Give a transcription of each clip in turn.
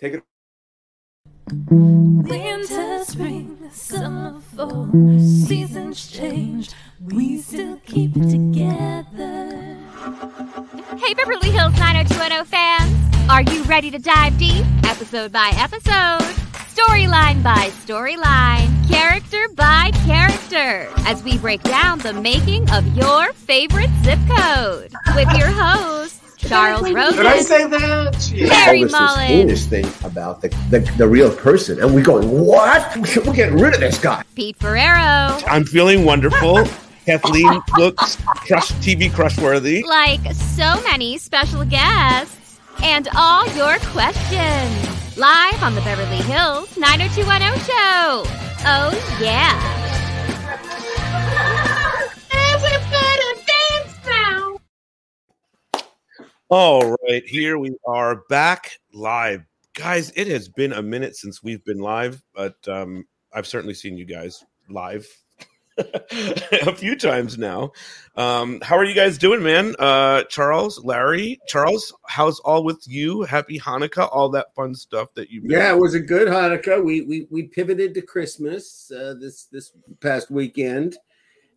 Take it. Winter, spring, summer, fall, seasons change. We still keep it together. Hey, Beverly Hills 90210 fans. Are you ready to dive deep? Episode by episode, storyline by storyline, character by character, as we break down the making of your favorite zip code with your host, Charles Rosen. Did I say that? Mary Mullen. This thing about the real person, and we go, what? We're getting rid of this guy. Pete Ferreiro. I'm feeling wonderful. Kathleen looks TV crush-worthy. Like so many special guests, and all your questions. Live on the Beverly Hills 90210 show. Oh, yeah. All right, here we are back live. Guys, it has been a minute since we've been live, but I've certainly seen you guys live a few times now. How are you guys doing, man? Charles, Larry, Charles, how's all with you? Happy Hanukkah, all that fun stuff that you've been doing. Yeah, it was a good Hanukkah. We pivoted to Christmas this past weekend,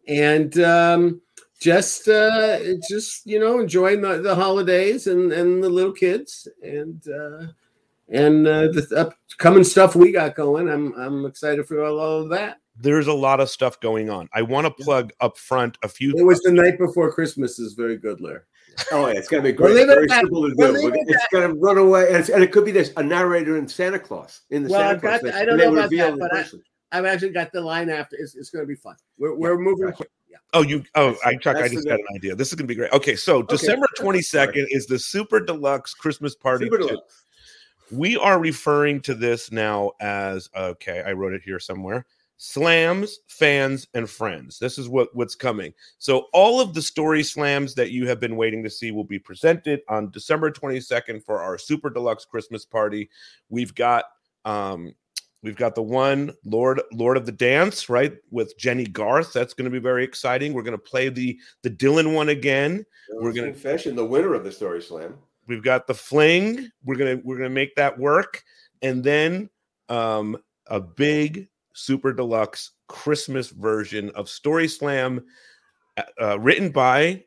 and Just you know, enjoying the holidays and the little kids and the upcoming stuff we got going. I'm excited for all of that. There's a lot of stuff going on. I want to plug up front a few. It was the night before Christmas is very good, Larry. Oh, yeah, it's gonna be great. Very simple to do. It's gonna run away, and it could be there's a narrator in Santa Claus in the Santa Claus. I don't know about that, but I've actually got the line after. It's gonna be fun. We're moving quick. Oh, you! Oh, Chuck, I just got an idea. This is going to be great. Okay, so December 22nd is the Super Deluxe Christmas Party. We are referring to this now as, okay, I wrote it here somewhere, Slams, Fans, and Friends. This is what's coming. So all of the story slams that you have been waiting to see will be presented on December 22nd for our Super Deluxe Christmas Party. We've got the one Lord of the Dance, right, with Jenny Garth. That's going to be very exciting. We're going to play the Dylan one again. We're going to confession the winner of the story slam. We've got the Fling. We're going to make that work, and then a big super deluxe Christmas version of Story Slam, written by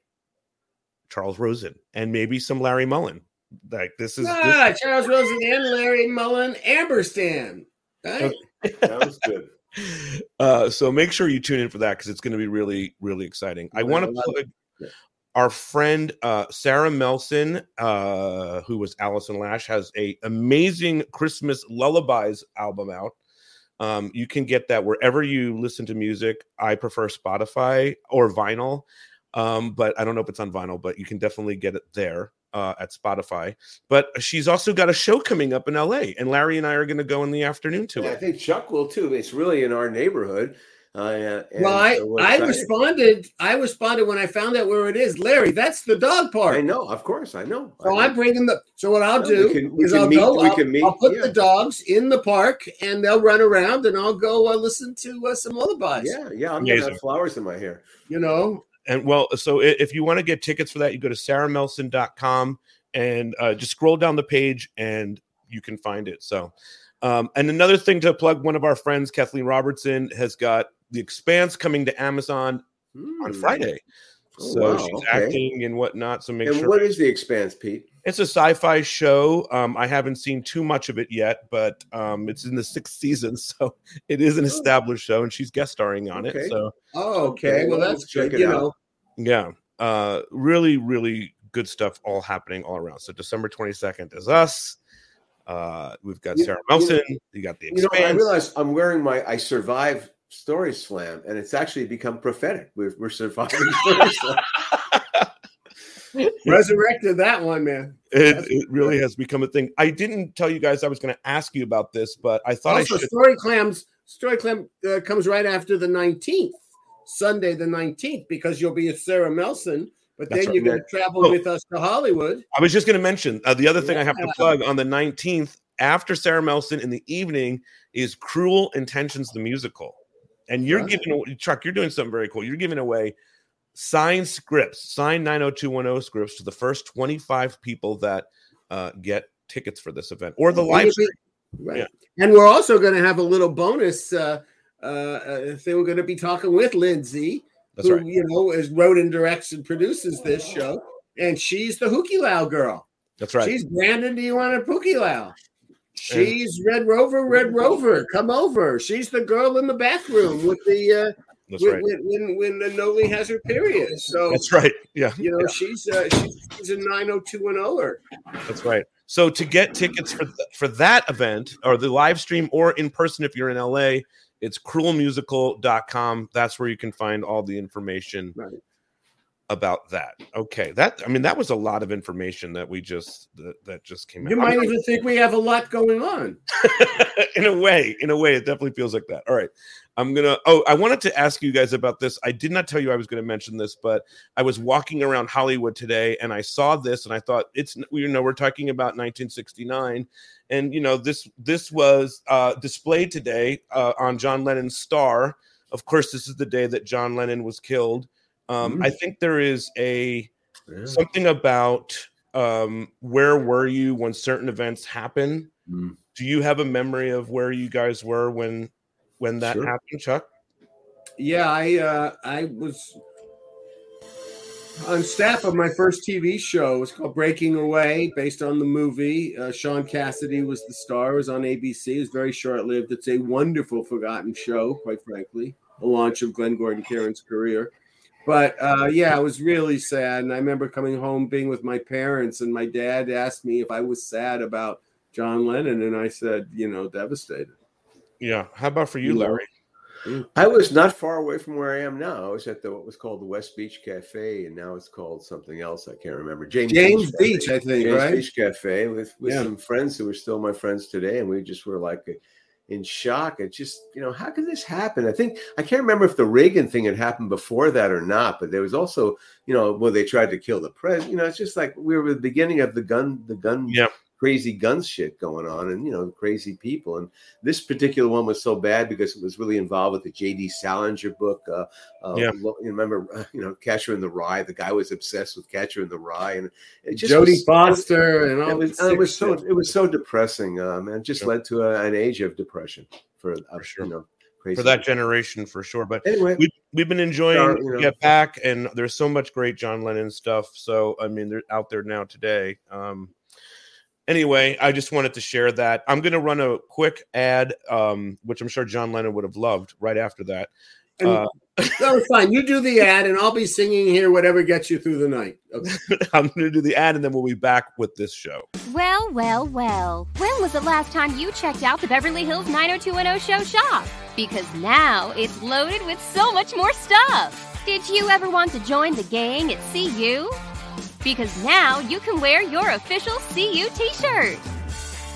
Charles Rosen and maybe some Larry Mullen. Like this is Charles Rosen and Larry Mullen Amberstan. Okay. That was good. So make sure you tune in for that because it's going to be really, really exciting. I want to plug our friend Sarah Melson, who was Allison Lash, has a amazing Christmas Lullabies album out. You can get that wherever you listen to music. I prefer Spotify or vinyl, but I don't know if it's on vinyl, but you can definitely get it there. At Spotify, but she's also got a show coming up in LA, and Larry and I are going to go in the afternoon to it. I think Chuck will too. It's really in our neighborhood. I responded when I found out where it is, Larry. That's the dog park. I know, of course, I know. So I'm bringing the. So what I'll do is I'll go. I'll put the dogs in the park, and they'll run around, and I'll go listen to some lullabies. Yeah. I'm going to have flowers in my hair. You know. And well, so if you want to get tickets for that, you go to sarahmelson.com and just scroll down the page and you can find it. So, and another thing to plug, one of our friends, Kathleen Robertson, has got The Expanse coming to Amazon on Friday. Oh, so she's acting and whatnot. So make sure. And what is The Expanse, Pete? It's a sci-fi show. I haven't seen too much of it yet, but it's in the 6th season, so it is an established show, and she's guest starring on it. So, well, that's good. You know, really, really good stuff all happening all around. So December 22nd is us. We've got Sarah Melson. You got The Expanse. You know, I realize I'm wearing my I Survived Story Slam, and it's actually become prophetic. We're surviving Story Slam. Resurrected that one, man. It really has become a thing. I didn't tell you guys I was going to ask you about this, but I thought also, I should. Story Clam comes right after the 19th, Sunday the 19th, because you'll be at Sarah Melson, but that's then you're going to travel with us to Hollywood. I was just going to mention the other thing I have to plug on the 19th after Sarah Melson in the evening is Cruel Intentions the Musical, and you're giving Chuck. You're doing something very cool. You're giving away signed 90210 scripts to the first 25 people that get tickets for this event or the live stream. Right. Yeah. And we're also going to have a little bonus thing. We're going to be talking with Lindsay, That's who, right. you know, is wrote and directs and produces this show. And she's the Hooky Lao girl. That's right. She's Brandon, do you want a Pookie Lao? She's Red Rover, come over. She's the girl in the bathroom with the when Noli has her period. So that's right. Yeah, you know she's a 90210-er. That's right. So to get tickets for that event or the live stream or in person if you're in LA, it's cruelmusical.com. That's where you can find all the information. Right. About that. Okay. That was a lot of information that we just, that just came out. You might even think we have a lot going on. In a way, it definitely feels like that. All right. I wanted to ask you guys about this. I did not tell you I was going to mention this, but I was walking around Hollywood today and I saw this and I thought we're talking about 1969. And, you know, this was displayed today on John Lennon's Star. Of course, this is the day that John Lennon was killed. I think there is something about where were you when certain events happen. Mm. Do you have a memory of where you guys were when that happened, Chuck? Yeah, I was on staff of my first TV show. It was called Breaking Away, based on the movie. Sean Cassidy was the star. It was on ABC. It was very short-lived. It's a wonderful forgotten show, quite frankly, the launch of Glenn Gordon Karen's career. But, it was really sad. And I remember coming home, being with my parents, and my dad asked me if I was sad about John Lennon. And I said, you know, devastated. Yeah. How about for you, Larry? I was not far away from where I am now. I was at what was called the West Beach Cafe, and now it's called something else. I can't remember. James Beach, I think, James right? Beach Cafe with some friends who are still my friends today. And we just were like in shock. It just, you know, how could this happen? I think, I can't remember if the Reagan thing had happened before that or not, but there was also, you know, they tried to kill the president. You know, it's just like we were at the beginning of the gun, crazy gun shit going on and, you know, crazy people. And this particular one was so bad because it was really involved with the J.D. Salinger book. Remember, you know, Catcher in the Rye, the guy was obsessed with Catcher in the Rye and Jodie Foster and all it was so depressing, and just led to an age of depression for sure. You know, crazy for that generation for sure. But anyway, we've been enjoying Get Back, and there's so much great John Lennon stuff. So, I mean, they're out there now today. Anyway, I just wanted to share that. I'm going to run a quick ad, which I'm sure John Lennon would have loved right after that. No, fine. You do the ad, and I'll be singing here whatever gets you through the night. Okay. I'm going to do the ad, and then we'll be back with this show. Well, well, well. When was the last time you checked out the Beverly Hills 90210 show shop? Because now it's loaded with so much more stuff. Did you ever want to join the gang at CU? Because now you can wear your official CU t-shirt.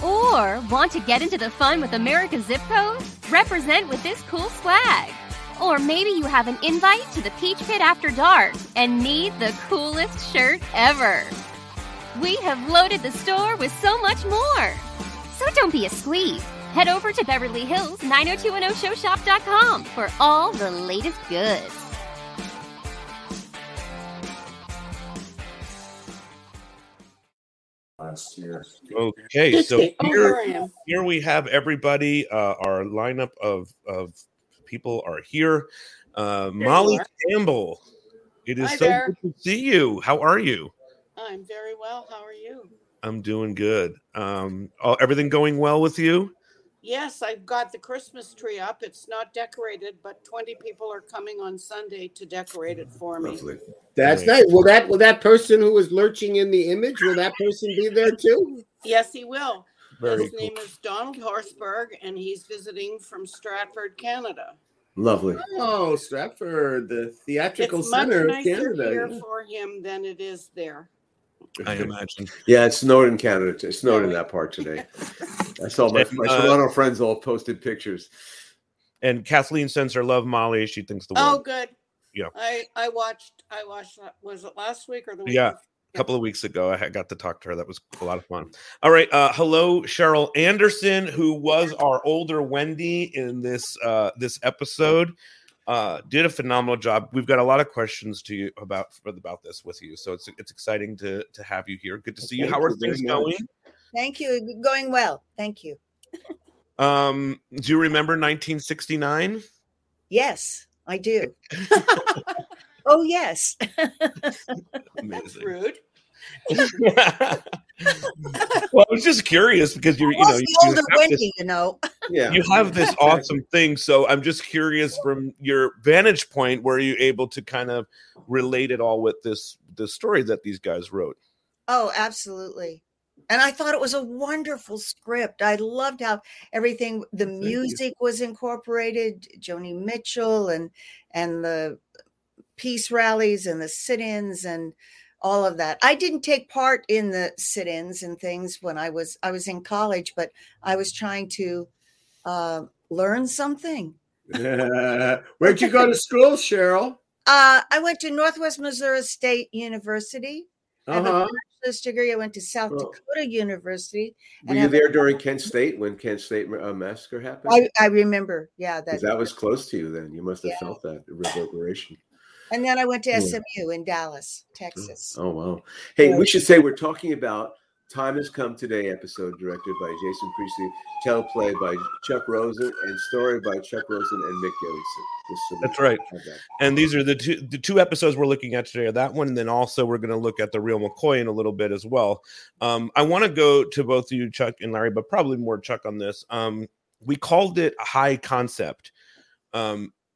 Or want to get into the fun with America's Zip Code? Represent with this cool swag. Or maybe you have an invite to the Peach Pit After Dark and need the coolest shirt ever. We have loaded the store with so much more. So don't be a squeeze. Head over to Beverly Hills 90210showshop.com for all the latest goods. Last year. Okay, so here we have everybody. Our lineup of people are here. Molly Campbell, it is good to see you. How are you? I'm very well. How are you? I'm doing good. Everything going well with you? Yes, I've got the Christmas tree up. It's not decorated, but 20 people are coming on Sunday to decorate it for me. Lovely. That's nice. Will that person who was lurching in the image, will that person be there too? Yes, he will. His name is Donald Horsberg, and he's visiting from Stratford, Canada. Lovely. Oh, Stratford, the theatrical center of Canada. It's much nicer here for him than it is there. I imagine. Yeah, it snowed in Canada. It snowed in that part today. I saw my Toronto friends all posted pictures. And Kathleen sends her love, Molly. She thinks the world. Oh, good. Yeah. I watched. Was it last week or the week? Yeah, a couple of weeks ago. I got to talk to her. That was a lot of fun. All right. Hello, Cheryl Anderson, who was our older Wendy in this episode. Did a phenomenal job. We've got a lot of questions to you about this with you, so it's exciting to have you here. Good to see you. How are things going? Thank you. Going well. Thank you. Do you remember 1969? Yes, I do. Oh, yes. That's rude. Well, I was just curious because you're older, you know. Yeah. You have this awesome thing, so I'm just curious from your vantage point, were you able to kind of relate it all with this story that these guys wrote? Oh, absolutely. And I thought it was a wonderful script. I loved how everything, the music was incorporated, Joni Mitchell and the peace rallies and the sit-ins and all of that. I didn't take part in the sit-ins and things when I was in college, but I was trying to learn something. Where'd you go to school, Cheryl? I went to Northwest Missouri State University. I have a bachelor's degree. I went to South Dakota University. Were you there during Kent State when Kent State massacre happened? I remember. Yeah. That was close to you then. You must have felt that reverberation. And then I went to SMU in Dallas, Texas. Oh, wow. Hey, we should say we're talking about Time Has Come Today episode directed by Jason Priestley, teleplay by Chuck Rosen, and story by Chuck Rosen and Mick Gillickson. That's right. And these are the two episodes we're looking at today, are that one, and then also we're going to look at The Real McCoy in a little bit as well. I want to go to both you, Chuck and Larry, but probably more Chuck on this. We called it high concept.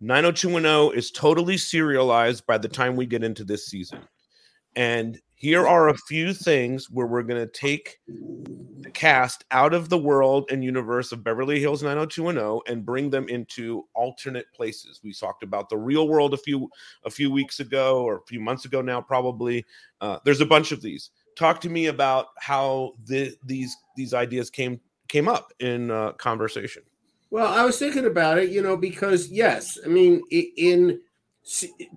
90210 is totally serialized by the time we get into this season. And here are a few things where we're going to take the cast out of the world and universe of Beverly Hills 90210 and bring them into alternate places. We talked about the real world a few weeks ago, or a few months ago now, probably. There's a bunch of these. Talk to me about how these ideas came up in conversation. Well, I was thinking about it, because yes, I mean, in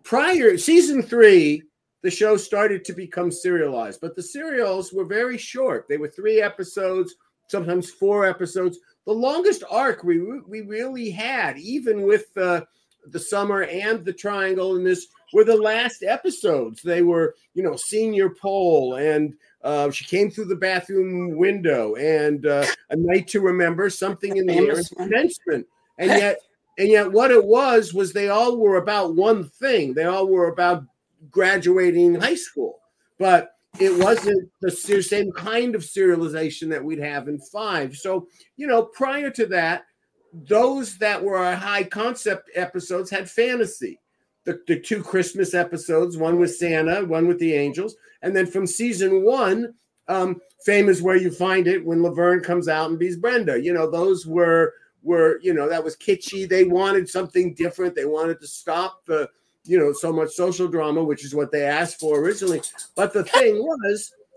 prior season 3, the show started to become serialized, but the serials were very short. They were 3 episodes, sometimes 4 episodes. The longest arc we really had, even with the summer and the triangle and this, were the last episodes. They were, senior pole and she came through the bathroom window and a night to remember, something in the air, and yet what it was they all were about one thing. They all were about graduating high school, but it wasn't the same kind of serialization that we'd have in 5. So, prior to that, those that were our high concept episodes had fantasy. The 2 Christmas episodes, one with Santa, one with the angels. And then from season 1, Fame Is Where You Find It, when Laverne comes out and beats Brenda. Those were that was kitschy. They wanted something different. They wanted to stop the, so much social drama, which is what they asked for originally. But the thing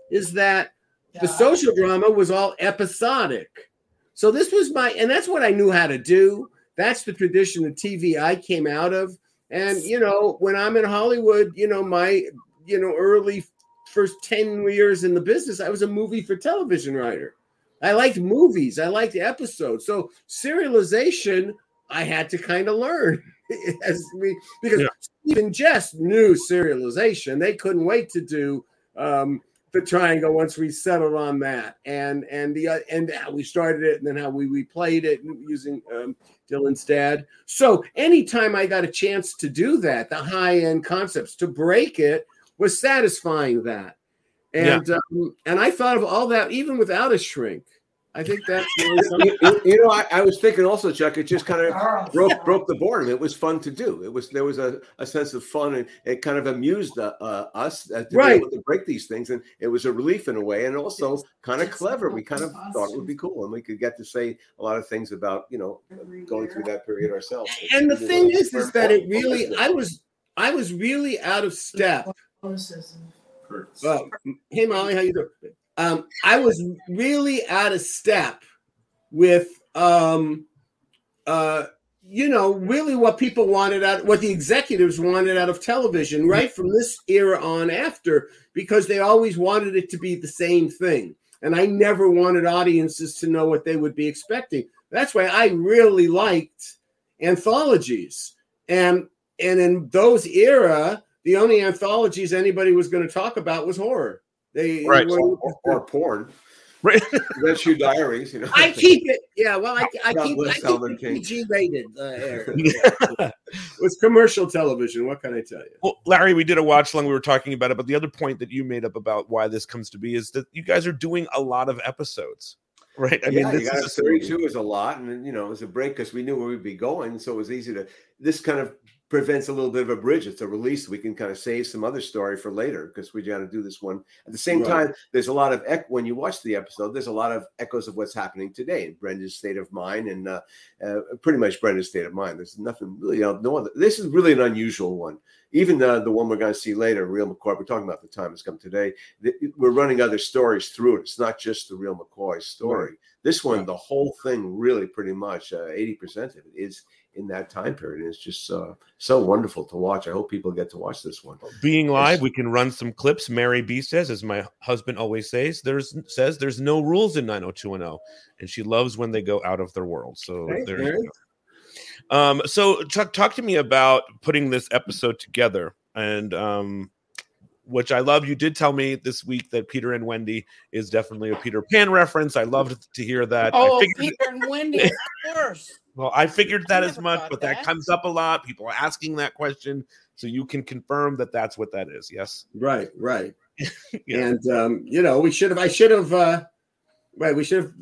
is that the social drama was all episodic. So this was and that's what I knew how to do. That's the tradition of TV I came out of. And, when I'm in Hollywood, my, early first 10 years in the business, I was a movie for television writer. I liked movies. I liked episodes. So serialization, I had to kind of learn because even Jess knew serialization. They couldn't wait to do the triangle once we settled on that. And how we started it and then how we replayed it using Dylan's dad. So anytime I got a chance to do that, the high-end concepts, to break it was satisfying that. And I thought of all that even without a shrink. I think that's really something. I was thinking also, Chuck, it just kind of broke the boredom. It was fun to do. There was a sense of fun, and it kind of amused us to be able to break these things. And it was a relief in a way, and also kind of clever. We kind of thought it would be cool, and we could get to say a lot of things about, going through that period ourselves. And the thing is that it really, I was really out of step. Well, hey, Molly, how you doing? I was really out of step with, really what people wanted what the executives wanted out of television right from this era on after, because they always wanted it to be the same thing. And I never wanted audiences to know what they would be expecting. That's why I really liked anthologies. And in those era, the only anthologies anybody was going to talk about was horror. Or porn. Right. That's your diaries, you know. I keep it. Yeah, well, I keep PG-rated air. It's commercial television. What can I tell you? Well, Larry, we did a watch along. We were talking about it, but the other point that you made up about why this comes to be is that you guys are doing a lot of episodes, right? I mean, this is 32 is a lot, and you know, it was a break because we knew where we'd be going, so it was easy to. This kind of prevents a little bit of a bridge. It's a release. We can kind of save some other story for later because we got to do this one. At the same time, there's a lot of when you watch the episode, there's a lot of echoes of what's happening today in Brenda's state of mind and pretty much Brenda's state of mind. There's nothing really, no other. This is really an unusual one. Even the one we're going to see later, Real McCoy, we're talking about The Time Has Come Today. We're running other stories through it. It's not just the Real McCoy story. Right. This one, the whole thing really pretty much 80% of it is in that time period. And it's just so wonderful to watch. I hope people get to watch this one. Being live, we can run some clips. Mary B says, as my husband always says, there's no rules in 90210. And she loves when they go out of their world. So there you go. So Chuck, talk to me about putting this episode together, and which I love. You did tell me this week that Peter and Wendy is definitely a Peter Pan reference. I loved to hear that. Oh, Peter and Wendy, of course. Well, I figured that as much, but that comes up a lot. People are asking that question, so you can confirm that that's what that is. Yes. Right. Yeah. And we should have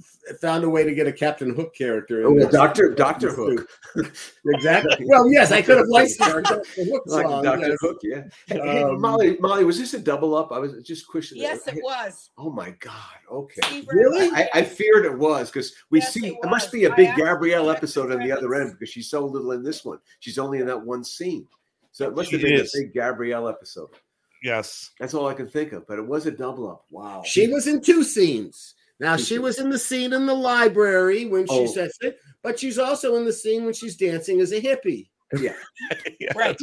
found a way to get a Captain Hook character. Dr. Hook. Exactly. Well, yes, I could have licensed our Dr. Hook song. Dr. Hook, yeah. Hey, Molly, was this a double up? I was just questioning. Yes, it was. Oh, my God. Okay. Steve, really? I feared it was because it must be a big Gabrielle episode on the other end because she's so little in this one. She's only in that one scene. So it must have been a big Gabrielle episode. Yes. That's all I can think of, but it was a double up. Wow. She was in two scenes. Now, she was in the scene in the library when she says it, but she's also in the scene when she's dancing as a hippie. Yeah. Right.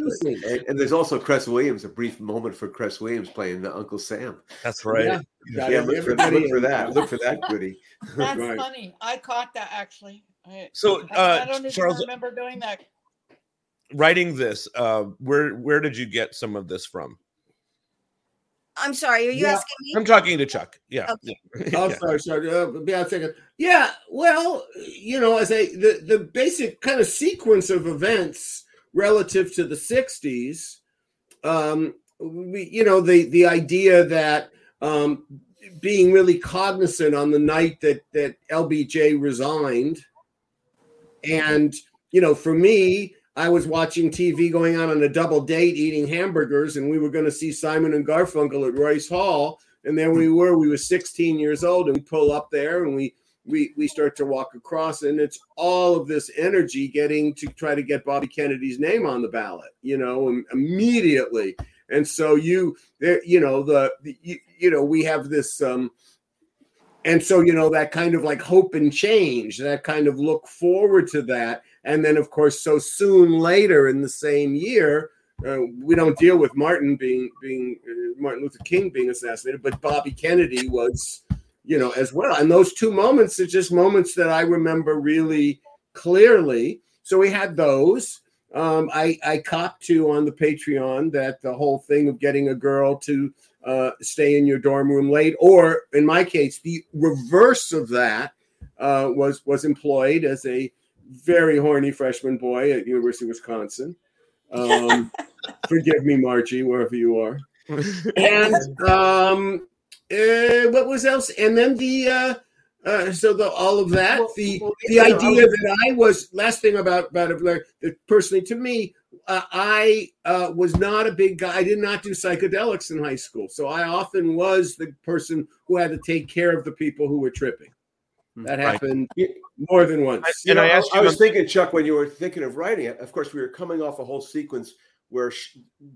And there's also Cress Williams, a brief moment for Cress Williams playing the Uncle Sam. That's right. Yeah, look for that goodie. That's funny. I caught that, actually. So, I don't even remember doing that. Writing this, where did you get some of this from? I'm sorry, are you asking me? I'm talking to Chuck. Yeah. Okay. Sorry. Be out a second. Yeah, well, you know, as the basic kind of sequence of events relative to the 60s, the idea that being really cognizant on the night that LBJ resigned. And, you know, for me, I was watching TV going on a double date, eating hamburgers, and we were going to see Simon and Garfunkel at Royce Hall. And there we were 16 years old, and we pull up there and we start to walk across, and it's all of this energy getting to try to get Bobby Kennedy's name on the ballot, you know, and immediately. And so we have this, and so, you know, that kind of like hope and change, that kind of look forward to that. And then, of course, so soon later in the same year, we don't deal with Martin Luther King being assassinated, but Bobby Kennedy was, you know, as well. And those two moments are just moments that I remember really clearly. So we had those. I copped to on the Patreon that the whole thing of getting a girl to stay in your dorm room late, or in my case, the reverse of that was employed as a very horny freshman boy at University of Wisconsin. Forgive me, Margie, wherever you are. And what was else? And then all of that, the idea that I was, last thing about it, personally to me, I was not a big guy. I did not do psychedelics in high school. So I often was the person who had to take care of the people who were tripping. That happened more than once. I was thinking, Chuck, when you were thinking of writing it, of course, we were coming off a whole sequence where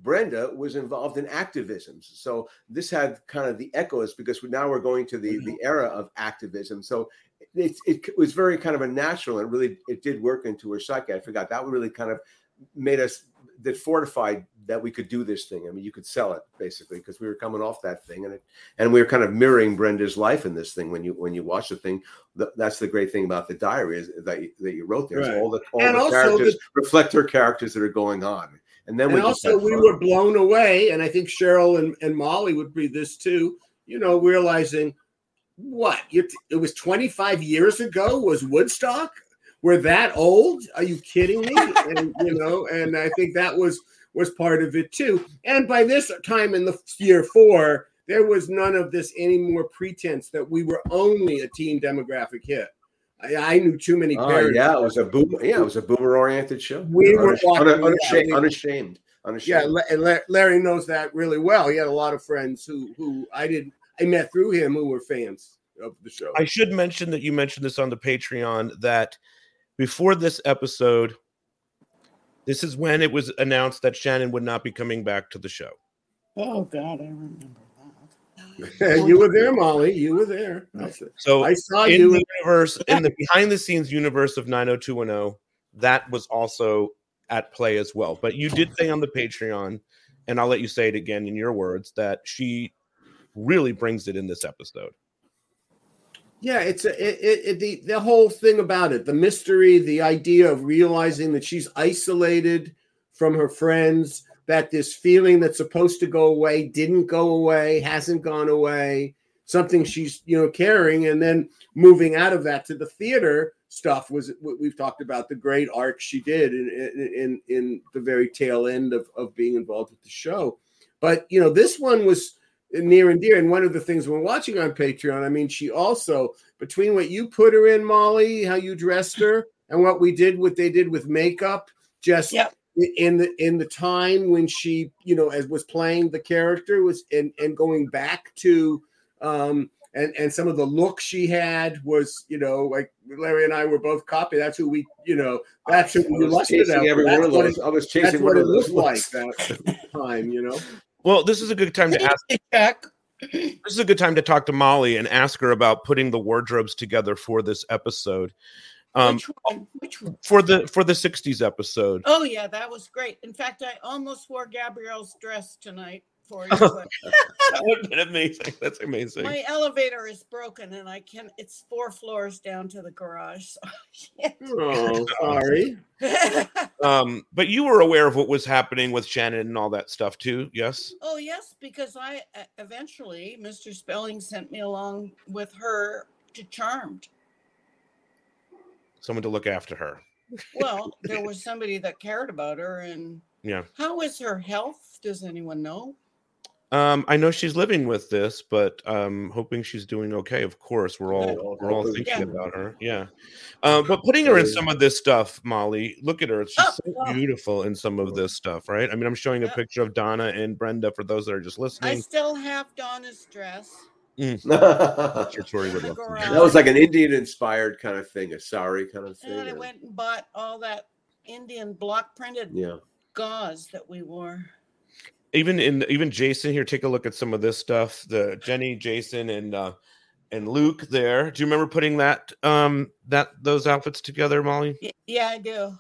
Brenda was involved in activism. So this had kind of the echoes because now we're going to the era of activism. So it was very kind of a natural, and really it did work into her psyche. I forgot that really kind of made us, that fortified that we could do this thing. I mean, you could sell it basically because we were coming off that thing, and we were kind of mirroring Brenda's life in this thing. When you watch the thing, that's the great thing about the diary is that you wrote there. Right. So all the characters reflect her characters that are going on. And then we were blown away. And I think Cheryl and Molly would be this too, you know, realizing what? It was 25 years ago was Woodstock? We're that old? Are you kidding me? And, you know, and I think that was part of it too. And by this time in the year 4, there was none of this any more pretense that we were only a teen demographic hit. I knew too many parents. Oh, yeah, it was a boomer. Yeah, it was a boomer-oriented show. We were unashamed. Unashamed. Yeah, and Larry knows that really well. He had a lot of friends who I met through him who were fans of the show. I should mention that you mentioned this on the Patreon that before this episode, this is when it was announced that Shannon would not be coming back to the show. Oh God, I remember that. You were there, Molly. You were there. So I saw you in the universe, in the behind-the-scenes universe of 90210. That was also at play as well. But you did say on the Patreon, and I'll let you say it again in your words, that she really brings it in this episode. Yeah, the whole thing about it, the mystery, the idea of realizing that she's isolated from her friends, that this feeling that's supposed to go away didn't go away, hasn't gone away, something she's, you know, carrying, and then moving out of that to the theater stuff was what we've talked about, the great arc she did in the very tail end of being involved with the show. But, you know, this one was near and dear. And one of the things we're watching on Patreon, I mean, she also, between what you put her in, Molly, how you dressed her, and what they did with makeup, just yep. in the time when she, you know, as was playing the character was and going back to and some of the look she had was, you know, like Larry and I were both copy. That's who we, you know, that's who we looked at. I was chasing what it looked like that time, you know. Well, this is a good time to ask. This is a good time to talk to Molly and ask her about putting the wardrobes together for this episode. Which one? For the 60s episode. Oh yeah, that was great. In fact, I almost wore Gabrielle's dress tonight for you. But that would have been amazing. That's amazing. My elevator is broken, and it's 4 floors down to the garage. So oh, sorry. But you were aware of what was happening with Shannon and all that stuff too, yes? Oh yes, because I eventually Mr. Spelling sent me along with her to Charmed. Someone to look after her. Well, there was somebody that cared about her. And yeah, how is her health? Does anyone know? I know she's living with this, but hoping she's doing okay. Of course, we're all thinking about her. Yeah, but putting her in some of this stuff, Molly. Look at her; she's so beautiful in some of this stuff, right? I mean, I'm showing a picture of Donna and Brenda for those that are just listening. I still have Donna's dress. That was like an Indian-inspired kind of thing, a sari kind of thing. And I went and bought all that Indian block-printed gauze that we wore. Even Jason here, take a look at some of this stuff. The Jenny, Jason, and Luke there. Do you remember putting that those outfits together, Molly? Yeah, I do.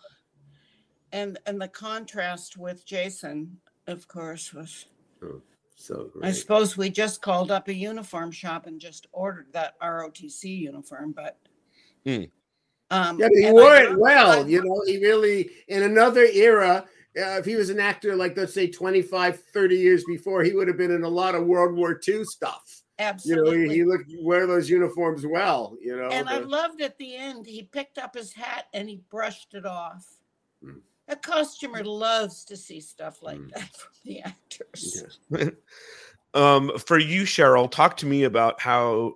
And the contrast with Jason, of course, was. Oh. So great. I suppose we just called up a uniform shop and just ordered that ROTC uniform, but he wore it well. You know, he really, in another era, if he was an actor like, let's say, 25, 30 years before, he would have been in a lot of World War II stuff. Absolutely. You know, he wore those uniforms well, you know. And I loved at the end, he picked up his hat and he brushed it off. Mm. A costumer loves to see stuff like that from the actors. Yeah. For you, Cheryl, talk to me about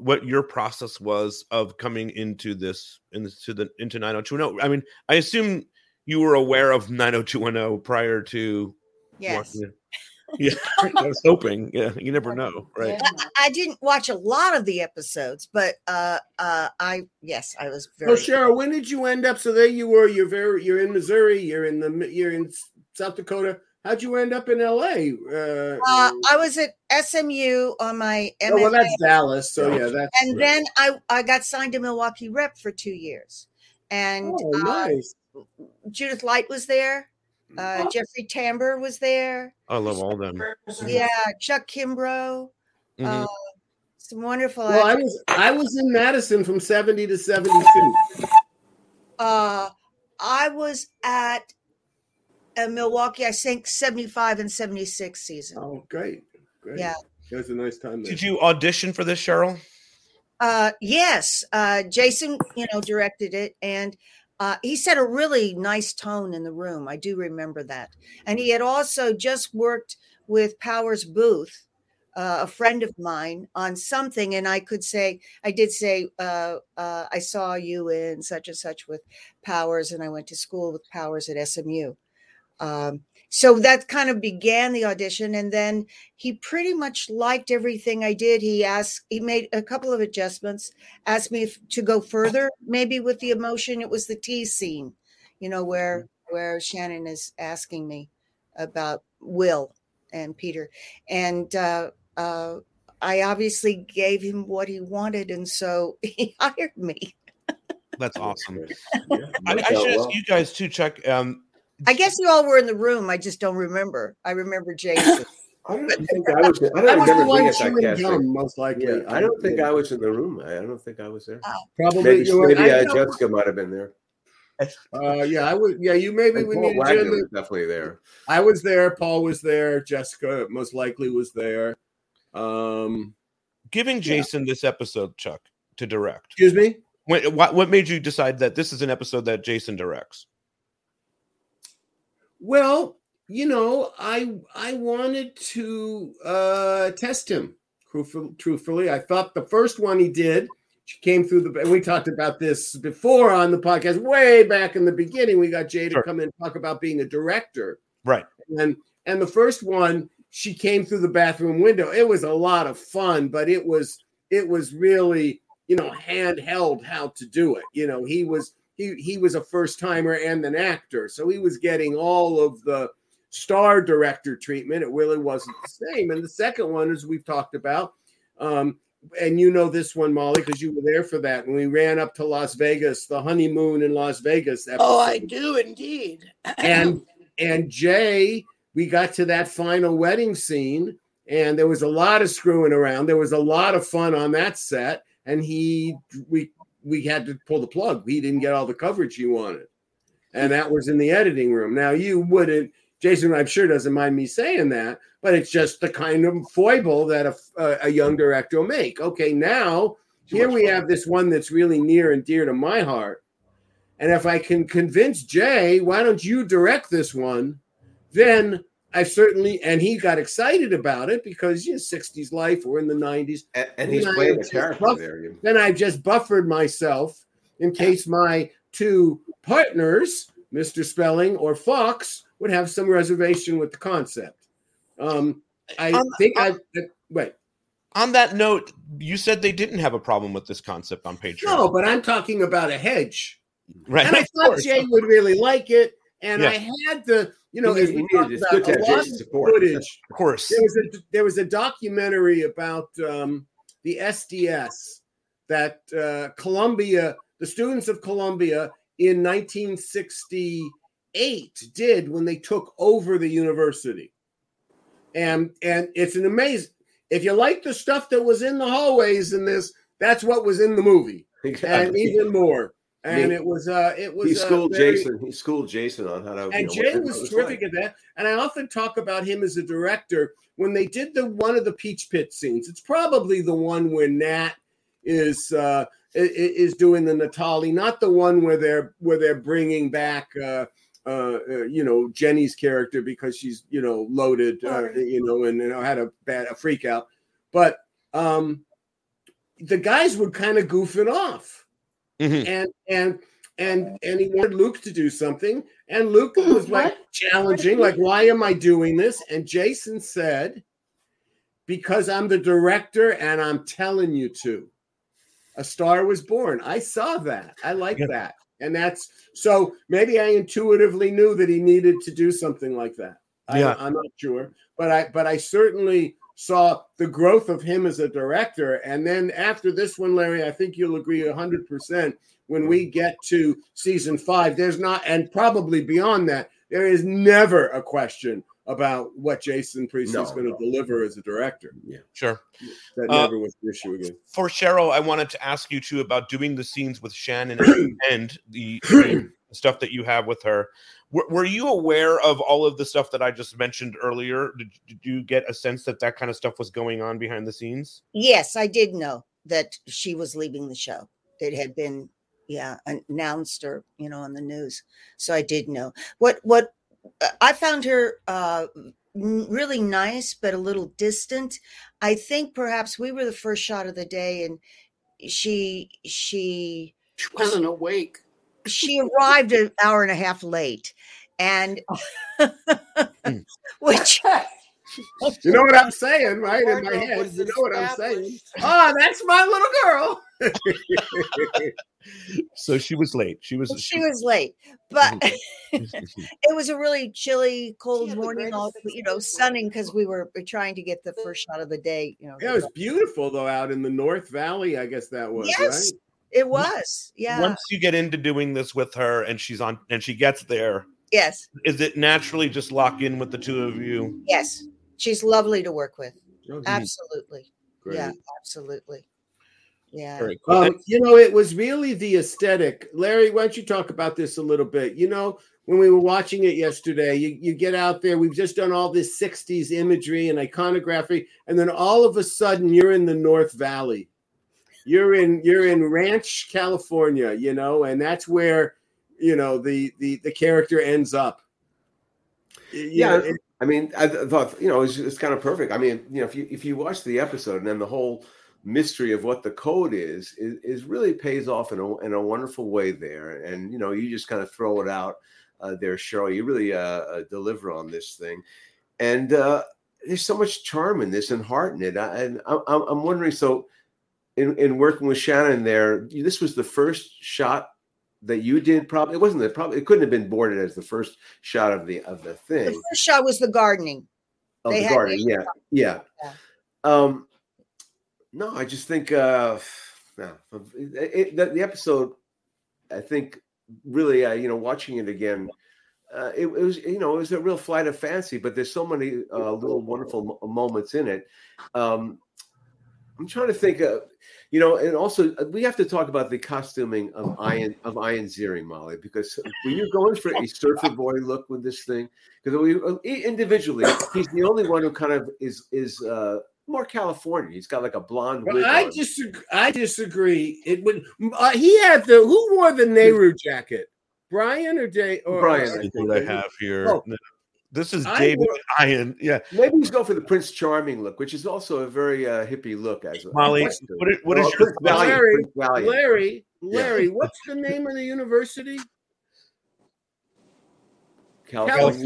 what your process was of coming into this, into 90210. I mean, I assume you were aware of 90210 prior to. Yes. Yeah, I was hoping. Yeah, you never know, right? I didn't watch a lot of the episodes, but I was very. Oh, Cheryl, when did you end up? So there you were. You're in Missouri. You're in South Dakota. How'd you end up in L.A.? I was at SMU on my MFA. Oh, well, that's Dallas. So yeah, that's. And great. Then I got signed to Milwaukee Rep for 2 years, and nice. Judith Light was there. Jeffrey Tambor was there. I love all them. Yeah, Chuck Kimbrough. Mm-hmm. Some wonderful. Well, I was in Madison from 70 to 72. I was at Milwaukee. I think 75 and 76 season. Oh, great! Yeah, that was a nice time there. Did you audition for this, Cheryl? Yes. Jason, directed it, and he set a really nice tone in the room. I do remember that. And he had also just worked with Powers Booth, a friend of mine, on something. And I did say, I saw you in such and such with Powers, and I went to school with Powers at SMU. So that kind of began the audition, and then he pretty much liked everything I did. He made a couple of adjustments, asked me to go further, maybe with the emotion. It was the tea scene, where Shannon is asking me about Will and Peter. And I obviously gave him what he wanted, and so he hired me. That's awesome. Yeah, I should ask you guys too, Chuck. I guess you all were in the room. I just don't remember. I remember Jason. I don't think I was in the room. I don't think I was there. Probably Jessica might have been there. I would. Yeah, you maybe. And Paul Wagner was definitely there. I was there. Paul was there. Jessica most likely was there. Giving Jason this episode, Chuck, to direct. Excuse me. What made you decide that this is an episode that Jason directs? Well, I wanted to test him, truthfully. I thought the first one he did, she came through and we talked about this before on the podcast, way back in the beginning, we got Jay to come in and talk about being a director. Right. And the first one, she came through the bathroom window. It was a lot of fun, but it was really, handheld how to do it. He was a first-timer and an actor, so he was getting all of the star director treatment. It really wasn't the same. And the second one, as we've talked about, and this one, Molly, because you were there for that, when we ran up to Las Vegas, the honeymoon in Las Vegas episode. Oh, I do indeed. And Jay, we got to that final wedding scene, and there was a lot of screwing around. There was a lot of fun on that set, and we had to pull the plug. We didn't get all the coverage you wanted. And that was in the editing room. Now you wouldn't, Jason, I'm sure doesn't mind me saying that, but it's just the kind of foible that a young director will make. Okay. Now here we have this one that's really near and dear to my heart. And if I can convince Jay, why don't you direct this one? Then I certainly, and he got excited about it because 60s life, we're in the 90s. And he's playing the character there. Then I've just buffered myself in case my two partners, Mr. Spelling or Fox, would have some reservation with the concept. On that note, you said they didn't have a problem with this concept on Patreon. No, but I'm talking about a hedge. Right. And I thought Jay would really like it. And I had the... footage. Of course, there was a documentary about the SDS that Columbia, the students of Columbia in 1968 did when they took over the university, and it's an amazing. If you like the stuff that was in the hallways in this, that's what was in the movie, exactly. And even more. And he schooled Jason on how to. And Jay was terrific at that. And I often talk about him as a director when they did one of the Peach Pit scenes. It's probably the one where Nat is doing the Natalie, not the one where they're bringing back Jenny's character because she's loaded and had a freak out. But the guys were kind of goofing off. Mm-hmm. And he wanted Luke to do something, and Luke was challenging, why am I doing this? And Jason said, because I'm the director and I'm telling you to. A star was born. I saw that. I like that. And that's so maybe I intuitively knew that he needed to do something like that. Yeah. I'm not sure, but I certainly saw the growth of him as a director. And then after this one, Larry, I think you'll agree 100%, when we get to season 5, there's not, and probably beyond that, there is never a question about what Jason Priestley is going to deliver as a director. Yeah, sure. That never was an issue again. For Cheryl, I wanted to ask you too about doing the scenes with Shannon and the stuff that you have with her. Were you aware of all of the stuff that I just mentioned earlier? Did you get a sense that kind of stuff was going on behind the scenes? Yes, I did know. that she was leaving the show. It had been, announced or, on the news. So I did know. What I found her really nice, but a little distant. I think perhaps we were the first shot of the day, and she wasn't awake. She arrived an hour and a half late. And which you know what I'm saying, right? In my head, you know what I'm saying. Oh, that's my little girl. So she was late. She was late, but it was a really chilly, cold morning. All sunning because we were trying to get the first shot of the day. Yeah, it was beautiful though out in the North Valley. I guess that was yes, right? It was. Yeah. Once you get into doing this with her, and she gets there. Yes. Is it naturally just lock in with the two of you? Yes. She's lovely to work with. Absolutely. Great. Yeah, absolutely. Yeah. Very cool. It was really the aesthetic. Larry, why don't you talk about this a little bit? When we were watching it yesterday, you get out there, we've just done all this 60s imagery and iconography, and then all of a sudden you're in the North Valley. You're in Ranch, California, and that's where the character ends up. I thought it's kind of perfect. I mean, if you watch the episode and then the whole mystery of what the code is really pays off in a wonderful way there. And you just kind of throw it out there, Cheryl. You really deliver on this thing, and there's so much charm in this and heart in it. I'm wondering, so in working with Shannon there, this was the first shot that you did, probably. It wasn't that, probably it couldn't have been boarded as the first shot of the thing. The first shot was the gardening. Oh, the gardening, yeah. No, I just think the episode, I think, really, watching it again, it was a real flight of fancy. But there's so many little wonderful moments in it. I'm trying to think of, and also we have to talk about the costuming of Ian Ziering, Molly, because were you going for a surfer boy look with this thing? Because individually, he's the only one who kind of is more California. He's got like a blonde wig. I disagree. It would. He had who wore the Nehru jacket? Brian or Jay? Brian, I think I have here. Oh. This is David Ian. Yeah, maybe he's going for the Prince Charming look, which is also a very hippie look. As Molly, what is your Larry? Yeah. What's the name of the university? California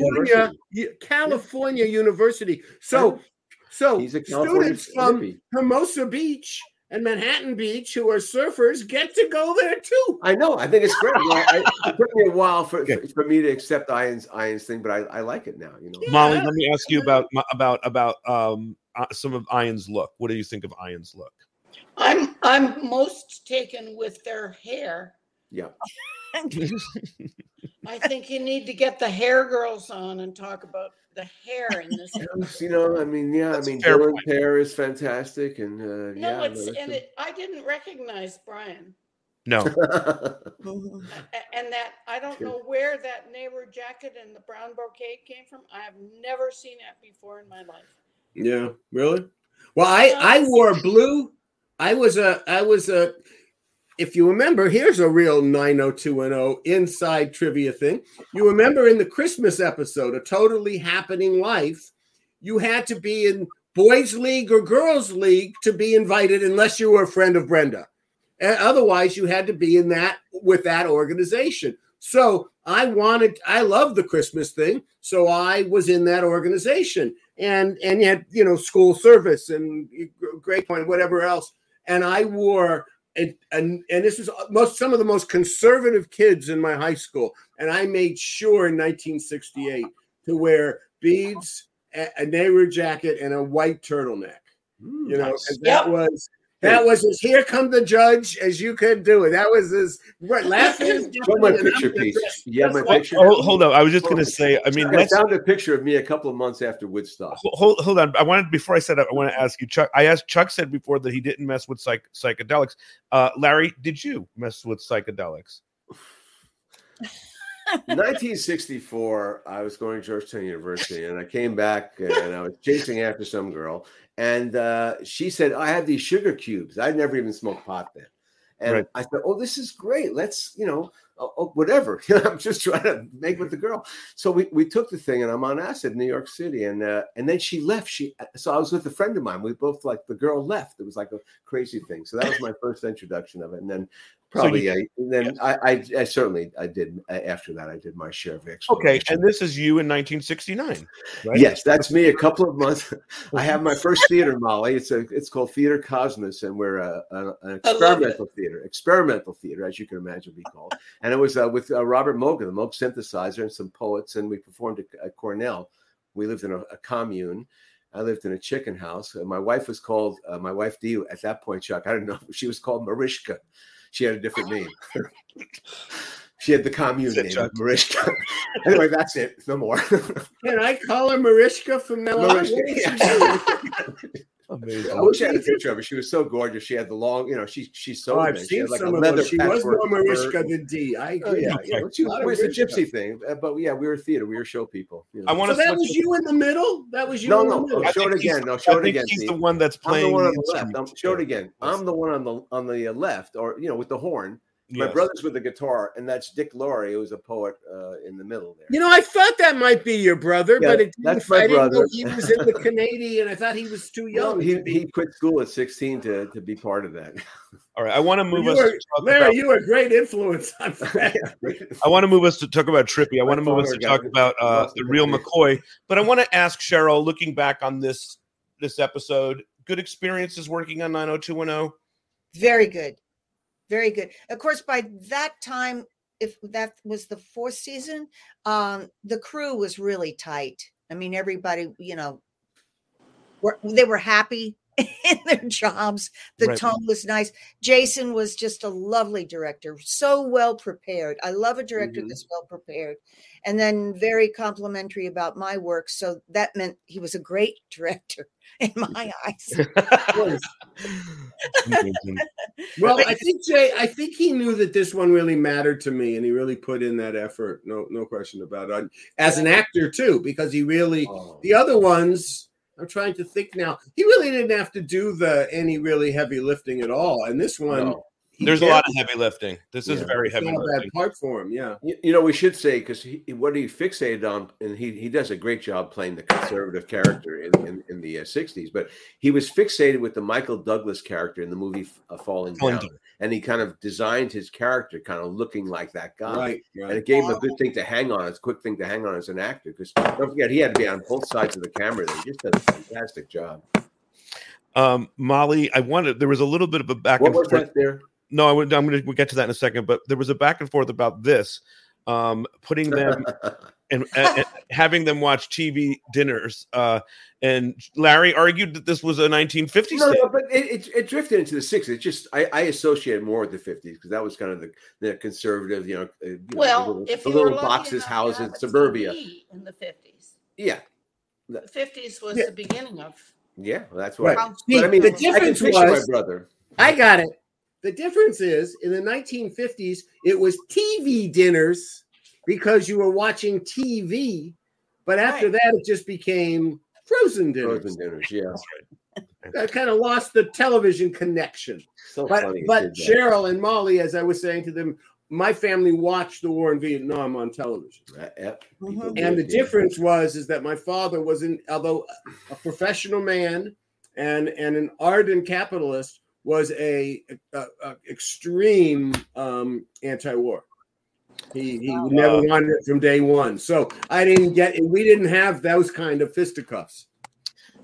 University. So students from hippie. Hermosa Beach and Manhattan Beach, who are surfers, get to go there too. I know. I think it's great. It took me a while for me to accept Ian's thing, but I like it now. Yeah. Molly, let me ask you about some of Ian's look. What do you think of Ian's look? I'm most taken with their hair. Yeah. I think you need to get the hair girls on and talk about the hair in this. Dylan's hair is fantastic, and I didn't recognize Brian. No. And that I don't know where that Nehru jacket and the brown brocade came from. I have never seen that before in my life. Yeah, really? Well, I wore blue. I was a. If you remember, here's a real 90210 inside trivia thing. You remember in the Christmas episode, A Totally Happening Life, you had to be in boys' league or girls' league to be invited, unless you were a friend of Brenda. And otherwise, you had to be in that with that organization. So I love the Christmas thing, so I was in that organization, and you had school service and grade point, whatever else, and I wore. And this was some of the most conservative kids in my high school. And I made sure in 1968 to wear beads, a Nehru jacket, and a white turtleneck. Nice. And that was as here come the judge as you could do it. That was his last name. Show my picture piece. Yeah, my picture. Oh, hold on. I was just going to say, I found a picture of me a couple of months after Woodstock. Hold on. Before I said that, I want to ask you, Chuck. Chuck said before that he didn't mess with psychedelics. Larry, did you mess with psychedelics? In 1964, I was going to Georgetown University, and I came back, and I was chasing after some girl, and she said, I have these sugar cubes. I'd never even smoked pot then. And right. I said, oh, this is great. Let's, you know, whatever. I'm just trying to make with the girl. So we took the thing, and I'm on acid in New York City. And then she left. So I was with a friend of mine. We both, like, the girl left. It was like a crazy thing. So that was my first introduction of it. And then probably, so I did my share of exploration. Okay, and this is you in 1969, right? Yes, that's me. A couple of months. I have my first theater, Molly. It's called Theater Cosmos, and we're an experimental theater, as you can imagine, we call it. And it was with Robert Moog, the Moog synthesizer, and some poets, and we performed at Cornell. We lived in a commune. I lived in a chicken house, and my wife was called my wife Dee at that point, Chuck. I don't know. She was called Marishka. She had a different name. She had the commune name, Marishka. Anyway, that's it. No more. Can I call her Marishka from now on? Amazing. I wish I had a picture of her. She was so gorgeous. She had the long, you know, she's so I've seen she had, like, some a leather. She was more Marishka than Dee. I agree. It was a gypsy thing. But yeah, we were theater. We were show people. You know. So that was you in the middle? That was you in the middle? No, show it again. No, show it again. He's the one that's playing. I'm the one on the left. Show it again. I'm the one on the left, or, you know, with the horn. My brother's with the guitar, and that's Dick Laurie, who was a poet in the middle there. You know, I thought that might be your brother, but it didn't. I didn't know he was in the Canadian. I thought he was too young. Well, he quit school at 16 to be part of that. All right, I want to move us. Larry, you were a great influence on that. I want to move us to talk about Trippy. I want to move us to talk about The Real McCoy. But I want to ask Cheryl, looking back on this episode, good experiences working on 90210? Very good. Very good. Of course, by that time, if that was the fourth season, the crew was really tight. I mean, everybody, you know, they were happy in their jobs. The tone was nice. Jason was just a lovely director, so well prepared. I love a director that's well prepared, and then very complimentary about my work. So that meant he was a great director in my eyes. Well, I think he knew that this one really mattered to me, and he really put in that effort. No question about it. As an actor too, because he really the other ones. I'm trying to think now. He really didn't have to do any really heavy lifting at all. And this one, there's a lot of heavy lifting. This is very heavy. Not a bad part for him. Yeah. You know, we should say, because what he fixated on, and he does a great job playing the conservative character in the 60s. But he was fixated with the Michael Douglas character in the movie Falling Down. And he kind of designed his character kind of looking like that guy. Right. And it gave him a good thing to hang on. It's a quick thing to hang on as an actor. Because don't forget, he had to be on both sides of the camera. They just did a fantastic job. Molly, there was a little bit of a back and forth. What was that there? No, we'll get to that in a second. But there was a back and forth about this, putting them and having them watch TV dinners. And Larry argued that this was a 1950s. No, but it drifted into the 60s. It just I associate more with the 50s because that was kind of the conservative, you know, little boxes, houses, suburbia in the 50s. Yeah, the 50s was the beginning of. Yeah, well, that's why. Right. But I mean, the difference was my brother. I got it. The difference is, in the 1950s, it was TV dinners because you were watching TV. But after that, it just became frozen dinners. Yeah. I kind of lost the television connection. So but Cheryl and Molly, as I was saying to them, my family watched the war in Vietnam on television. And the difference was that my father wasn't, although a professional man and an ardent capitalist, was a extreme anti-war. He never wanted it from day one. So I didn't get it. We didn't have those kind of fisticuffs.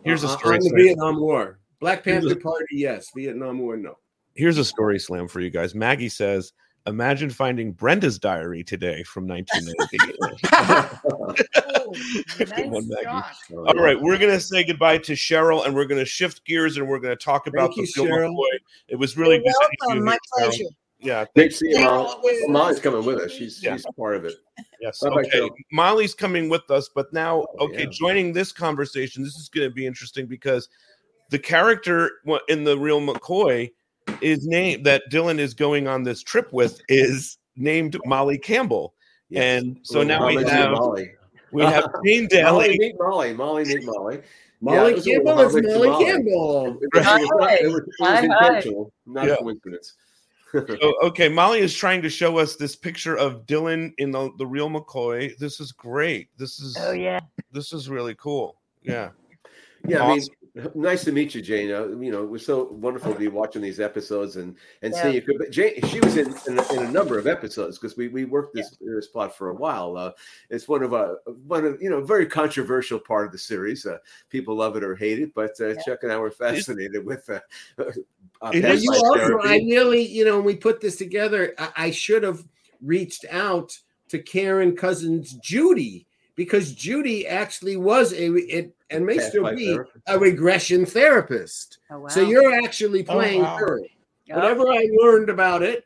Here's a story. The Vietnam War. Black Panther Party, yes. Vietnam War, no. Here's a story slam for you guys. Maggie says, imagine finding Brenda's diary today from 1998. All right, we're going to say goodbye to Cheryl, and we're going to shift gears, and we're going to talk about the Real McCoy. It was really good. My pleasure. Yeah, great to see you, Molly. Molly's coming with us. She's part of it. Yes. Okay. Molly's coming with us, but now, joining this conversation, this is going to be interesting because the character in The Real McCoy is named that Dylan is going on this trip with is named Molly Campbell. Yes. And so now we have Team Deli. Molly meet Molly. Molly Campbell is Molly Campbell. It was intentional, not a coincidence. So, okay, Molly is trying to show us this picture of Dylan in the Real McCoy. This is great. This is really cool. Yeah. Yeah, awesome. I mean, nice to meet you, Jane. You know, it was so wonderful to be watching these episodes and see you. But Jane, she was in a number of episodes because we worked this plot for a while. It's one of you know, very controversial part of the series. People love it or hate it, but Chuck and I were fascinated with. You also, I really, you know, when we put this together, I should have reached out to Karen Cousins Judy. Because Judy actually was and may still be a regression therapist. Oh, wow. So you're actually playing her. Yep. Whatever I learned about it,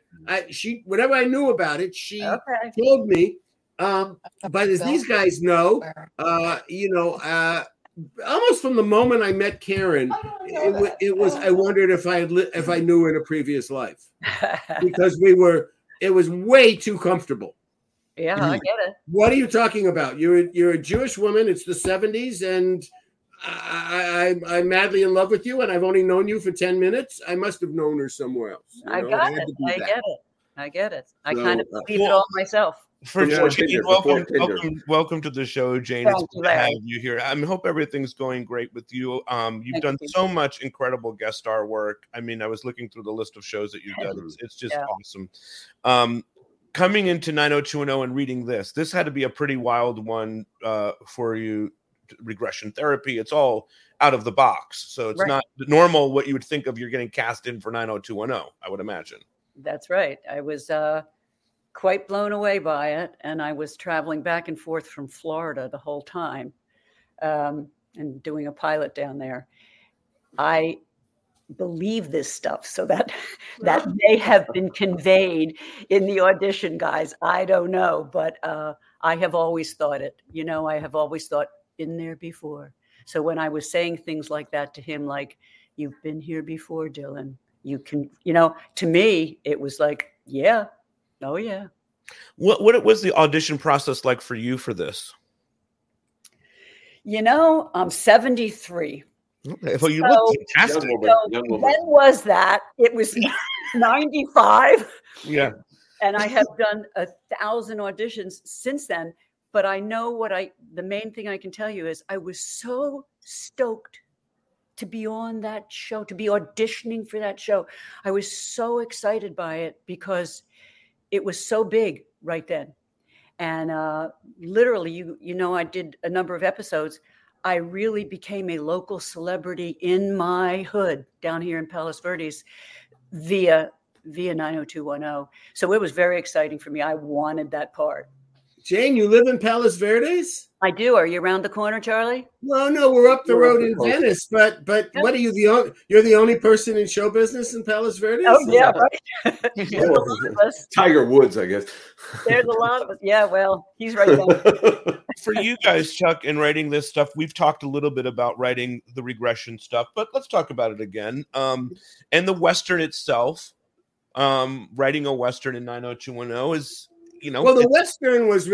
whatever I knew about it, she told me. But as these guys know, almost from the moment I met Karen, it was. I wondered if I knew her in a previous life because it was way too comfortable. Yeah, I get it. What are you talking about? You're a Jewish woman. It's the 70s, and I'm madly in love with you, and I've only known you for 10 minutes. I must have known her somewhere else. I get it. I kind of believe it all myself. Jane, welcome to the show, Jane. It's good to have you here. I hope everything's going great with you. You've done so much incredible guest star work. I mean, I was looking through the list of shows that you've done. It's just awesome. Coming into 90210 and reading this had to be a pretty wild one for you. Regression therapy, it's all out of the box. So it's not normal what you would think of. You're getting cast in for 90210, I would imagine. That's right. I was quite blown away by it. And I was traveling back and forth from Florida the whole time and doing a pilot down there. I believe this stuff, so that may have been conveyed in the audition, guys. I don't know, but I have always thought it. You know, I have always thought been there before. So when I was saying things like that to him, like, "You've been here before, Dylan. You can," you know. To me, it was like, yeah, oh yeah. What was the audition process like for you for this? You know, I'm 73. Okay. Well, you look fantastic. When was that? It was 95. Yeah. And I have done 1,000 auditions since then. But I know the main thing I can tell you is I was so stoked to be on that show, to be auditioning for that show. I was so excited by it because it was so big right then. And literally, you know, I did a number of episodes. I really became a local celebrity in my hood down here in Palos Verdes via 90210. So it was very exciting for me. I wanted that part. Jane, you live in Palos Verdes? I do. Are you around the corner, Charlie? Well, no, we're up the road in Venice. But what are you? You're the only person in show business in Palos Verdes? Oh yeah, right. Tiger Woods, I guess. There's a lot of us. Yeah, well, he's right there. For you guys, Chuck, in writing this stuff, we've talked a little bit about writing the regression stuff, but let's talk about it again. And the Western itself, writing a Western in 90210 is. You know, well, the Western was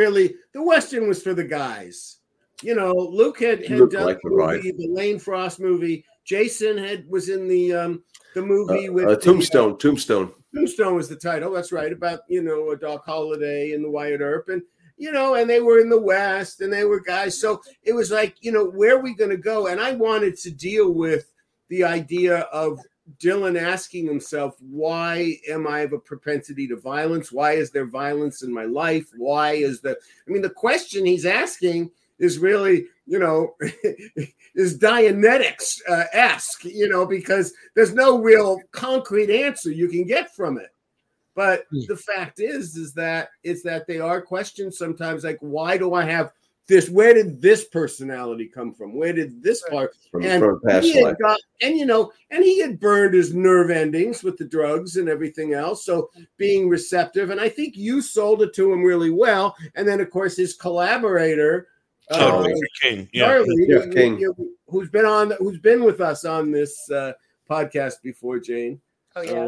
for the guys. You know, Luke had done like the Lane Frost movie. Jason was in the movie with Tombstone. Tombstone was the title. That's right. About, you know, a Doc Holliday and the Wyatt Earp, and you know, and they were in the West, and they were guys. So it was like, you know, where are we going to go? And I wanted to deal with the idea of Dylan asking himself, why am I of a propensity to violence? Why is there violence in my life? Why is the question he's asking is really, you know, is Dianetics-esque, you know, because there's no real concrete answer you can get from it. But the fact is that they are questions sometimes like, why do I have this? Where did this personality come from? Where did this part? From past life. And he had burned his nerve endings with the drugs and everything else. So being receptive, and I think you sold it to him really well. And then, of course, his collaborator, King, Charlie, King. Who's been with us on this podcast before, Jane. Oh, yeah.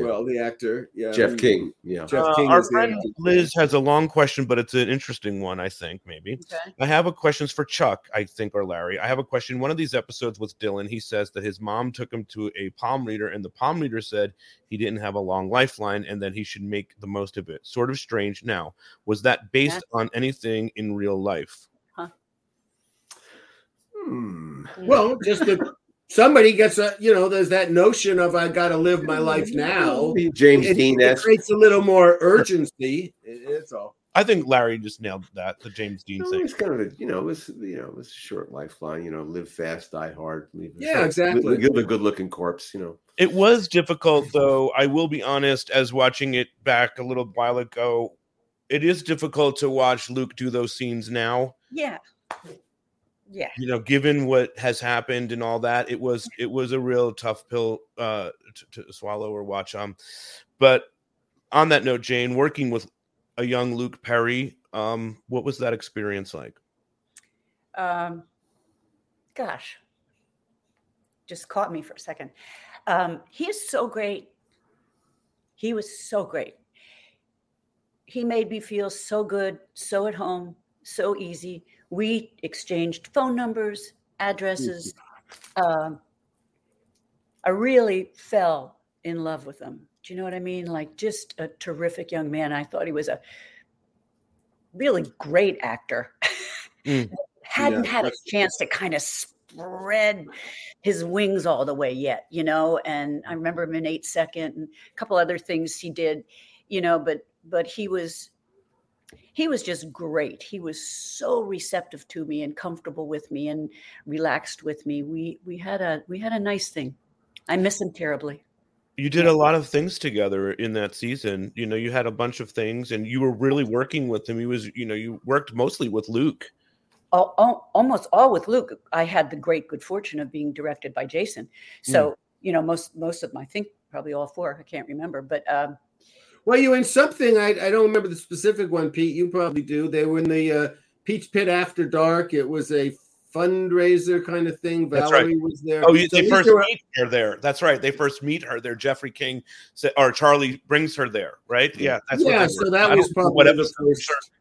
Well, the actor. Yeah. Jeff King. Yeah. Jeff King. Our friend Liz has a long question, but it's an interesting one, I think, maybe. Okay. I have a question for Chuck, I think, or Larry. I have a question. One of these episodes with Dylan, he says that his mom took him to a palm reader, and the palm reader said he didn't have a long lifeline and that he should make the most of it. Sort of strange. Now, was that based on anything in real life? Huh. Well, just the... Somebody gets a, there's that notion of I got to live my life now. James Dean. It creates a little more urgency. It's all. I think Larry just nailed that, the James Dean thing. It's kind of a, it was a short lifeline. Live fast, die hard. Exactly. Give a good-looking corpse. It was difficult, though. I will be honest, as watching it back a little while ago, it is difficult to watch Luke do those scenes now. Yeah. Yeah, given what has happened and all that, it was a real tough pill to swallow or watch. But on that note, Jane, working with a young Luke Perry, what was that experience like? Gosh, just caught me for a second. He is so great. He was so great. He made me feel so good, so at home, so easy. We exchanged phone numbers, addresses. I really fell in love with him. Do you know what I mean? Like, just a terrific young man. I thought he was a really great actor. Hadn't had a chance to kind of spread his wings all the way yet, And I remember him in 8 Second and a couple other things he did, but he was just great. He was so receptive to me and comfortable with me and relaxed with me. We had a nice thing. I miss him terribly. You did a lot of things together in that season. You had a bunch of things and you were really working with him. He was, you worked mostly with Luke. Oh, almost all with Luke. I had the great good fortune of being directed by Jason. So, most of my, I think probably all four, I can't remember, but, well, you in something, I don't remember the specific one, Pete, you probably do. They were in the Peach Pit After Dark. It was a fundraiser kind of thing. Valerie was there. Oh, they first meet her there. That's right. They first meet her there. Jeffrey King or Charlie brings her there, right? Yeah. That was probably whatever.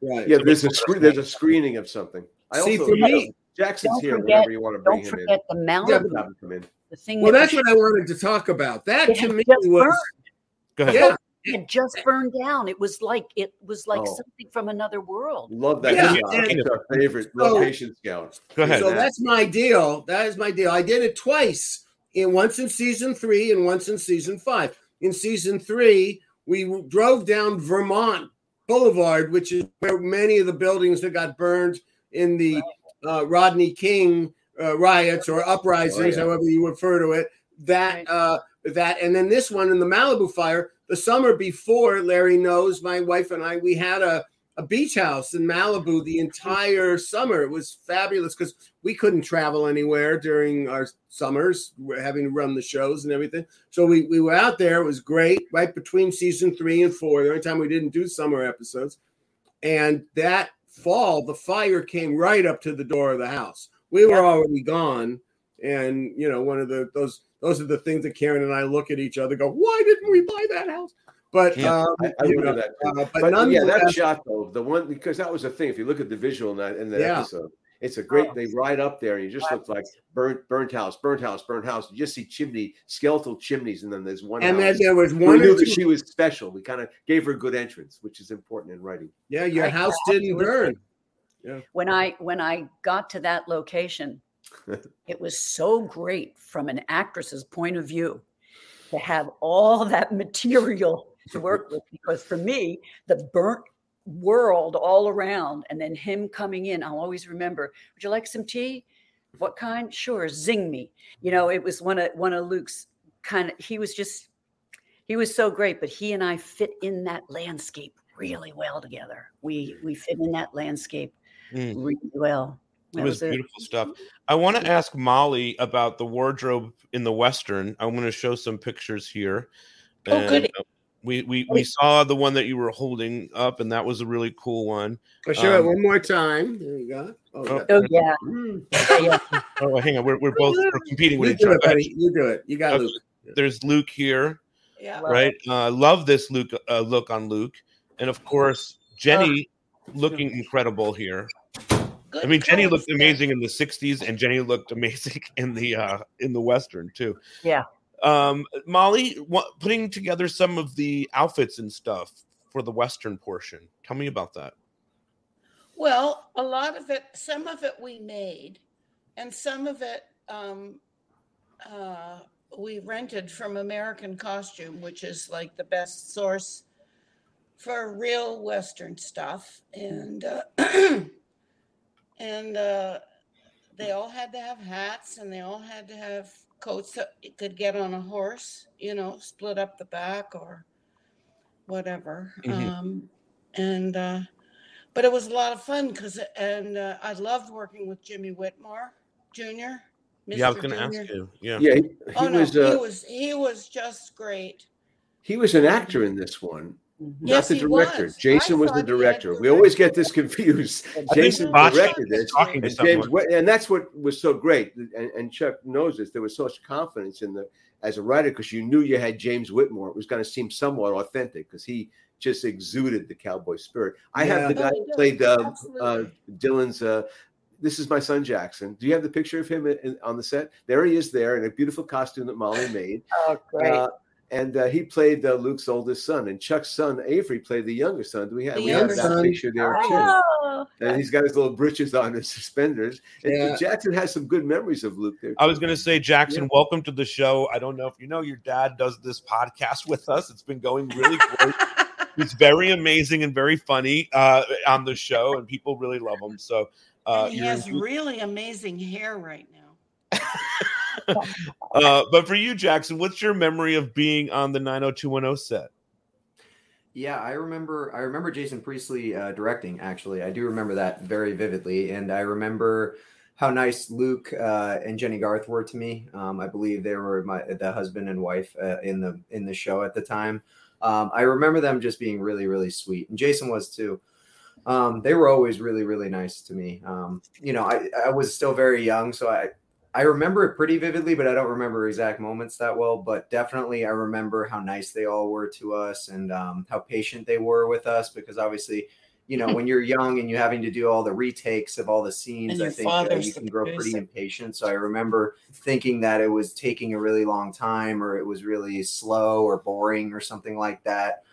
Right. Yeah, there's a screening of something. Jackson's here whenever you want to bring him in. Don't forget the mountain. Well, that's what I wanted to talk about. That to me was... Go ahead. Yeah. It just burned down. It was like something from another world. Love that. Yeah. It's our favorite location scout. Go ahead. So that's my deal. That is my deal. I did it twice. Once in season 3 and once in season 5. In season 3, we drove down Vermont Boulevard, which is where many of the buildings that got burned in the Rodney King riots or uprisings, however you refer to it. That and then this one in the Malibu fire. The summer before, Larry knows, my wife and I, we had a beach house in Malibu the entire summer. It was fabulous because we couldn't travel anywhere during our summers. We're having to run the shows and everything. So we were out there. It was great, right between season 3 and 4, the only time we didn't do summer episodes. And that fall, the fire came right up to the door of the house. We were already gone. And, one of those are the things that Karen and I look at each other and go, why didn't we buy that house? But that shot though, the one, because that was the thing. If you look at the visual in that episode, it's a great. They ride up there and you just look like burnt house. You just see skeletal chimneys, and then there's one. And then there was one. We knew that she was special. We kind of gave her a good entrance, which is important in writing. Yeah, your house didn't burn. Yeah. When I got to that location. It was so great from an actress's point of view to have all that material to work with, because for me, the burnt world all around and then him coming in, I'll always remember, would you like some tea? What kind? Sure, zing me. It was one of Luke's kind of, he was so great, but he and I fit in that landscape really well together. We fit in that landscape really well. It was beautiful stuff. I want to ask Molly about the wardrobe in the Western. I'm going to show some pictures here. And, good. We saw the one that you were holding up, and that was a really cool one. I'll show it one more time. There you go. Oh, hang on. We're competing with each other. You do it. You got Luke. There's Luke here. Yeah. Right. Love this Luke look on Luke. And of course, Jenny looking incredible here. Good Jenny looked amazing in the 60s, and Jenny looked amazing in the Western too. Yeah. Molly, putting together some of the outfits and stuff for the Western portion. Tell me about that. Well, a lot of it, some of it we made, and some of it we rented from American Costume, which is like the best source for real Western stuff. And and they all had to have hats, and they all had to have coats that you could get on a horse, you know, split up the back or whatever. Mm-hmm. But it was a lot of fun because I loved working with Jimmy Whitmore Jr. Mr. Yeah, I was going to ask you. Yeah. He was just great. He was an actor in this one, yes, not the director. Was. Jason was the director. We always get this confused. Jason directed this, and that's what was so great. And Chuck knows this. There was such confidence as a writer because you knew you had James Whitmore. It was going to seem somewhat authentic because he just exuded the cowboy spirit. I have the guy who played Dylan's. This is my son, Jackson. Do you have the picture of him on the set? There he is there in a beautiful costume that Molly made. Oh, great. And he played Luke's oldest son. And Chuck's son, Avery, played the younger son. We have that picture there, too. And he's got his little britches on and suspenders. And Jackson has some good memories of Luke there, too. I was going to say, Jackson, welcome to the show. I don't know if you know, your dad does this podcast with us. It's been going really great. He's very amazing and very funny on the show, and people really love him. So. He has really amazing hair right now. But for you, Jackson, what's your memory of being on the 90210 set? Yeah, I remember Jason Priestley directing, actually. I do remember that very vividly. And I remember how nice Luke and Jenny Garth were to me. I believe they were the husband and wife in the show at the time. I remember them just being really, really sweet. And Jason was, too. They were always really, really nice to me. I was still very young, so I remember it pretty vividly, but I don't remember exact moments that well. But definitely I remember how nice they all were to us and how patient they were with us, because obviously, you know, when you're young and you're having to do all the retakes of all the scenes, I think you can grow pretty impatient. So I remember thinking that it was taking a really long time, or it was really slow or boring or something like that.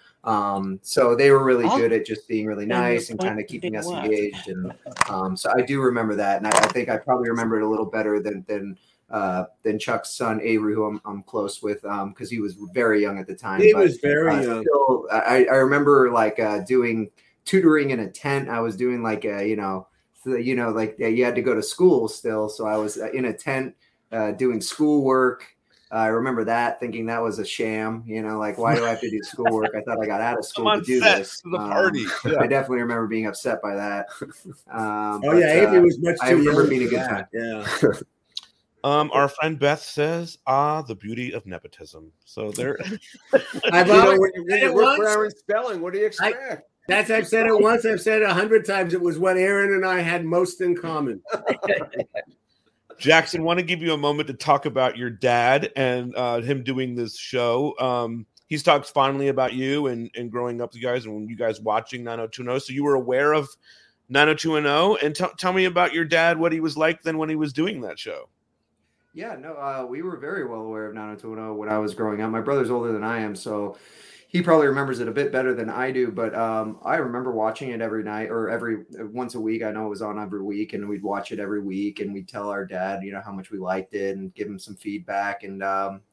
So they were really good at just being really nice and kind of keeping us engaged. And so I do remember that. And I think I probably remember it a little better than Chuck's son, Avery, who I'm close with, because he was very young at the time. He was very young. Still, I remember doing tutoring in a tent. I was doing you had to go to school still. So I was in a tent doing schoolwork. I remember that, thinking that was a sham, you know, like, why do I have to do schoolwork? I thought I got out of school to do this. To the party. I definitely remember being upset by that. Avery was much too I remember being a good time. Yeah. Our friend Beth says, the beauty of nepotism. So there. I love it. When you read it once, for Aaron's spelling, what do you expect? I've said it once. I've said it 100 times. It was what Aaron and I had most in common. Jackson, want to give you a moment to talk about your dad and him doing this show. He's talked fondly about you and growing up with you guys and when you guys watching 90210. So you were aware of 90210. And tell me about your dad, what he was like then when he was doing that show. Yeah, no, we were very well aware of 90210 when I was growing up. My brother's older than I am, so he probably remembers it a bit better than I do, but I remember watching it every night or every once a week. I know it was on every week, and we'd watch it every week, and we'd tell our dad, you know, how much we liked it and give him some feedback. And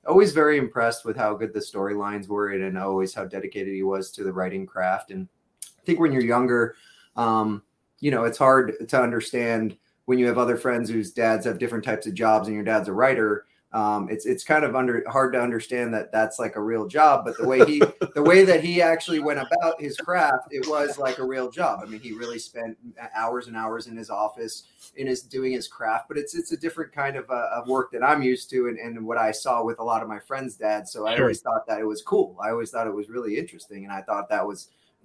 always very impressed with how good the storylines were and always how dedicated he was to the writing craft. And I think when you're younger, you know, it's hard to understand when you have other friends whose dads have different types of jobs and your dad's a writer. It's kind of hard to understand that that's like a real job, but the way that he actually went about his craft, it was like a real job. I mean, he really spent hours and hours in his office doing his craft, but it's a different kind of work that I'm used to and what I saw with a lot of my friends' dads. So I always thought that it was cool. I always thought it was really interesting, and I thought that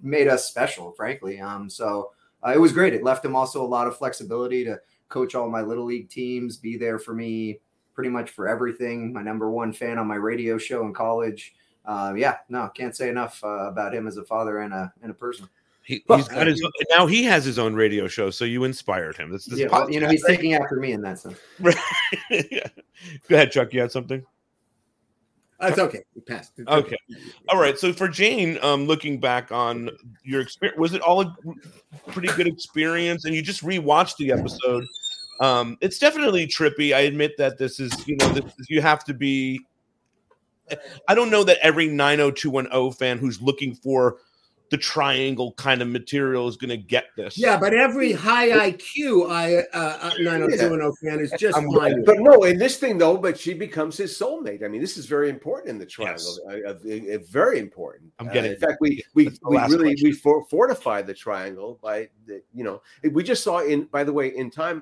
made us special, frankly. It was great. It left him also a lot of flexibility to coach all my little league teams, be there for me, pretty much for everything. My number one fan on my radio show in college. Can't say enough about him as a father and a person. Now he has his own radio show, so you inspired him. He's taking after me in that sense. Right. Yeah. Go ahead, Chuck. You had something? That's okay. We passed. Okay. All right. So for Jane, looking back on your experience, was it all a pretty good experience? And you just rewatched the episode. It's definitely trippy. I admit that you have to be. I don't know that every 90210 fan who's looking for the triangle kind of material is going to get this. Yeah, but every high IQ 90210 fan is just fine. But no, in this thing, though, but she becomes his soulmate. I mean, this is very important in the triangle. Yes. Very important. I'm getting in fact, we fortify the triangle by, we just saw in time,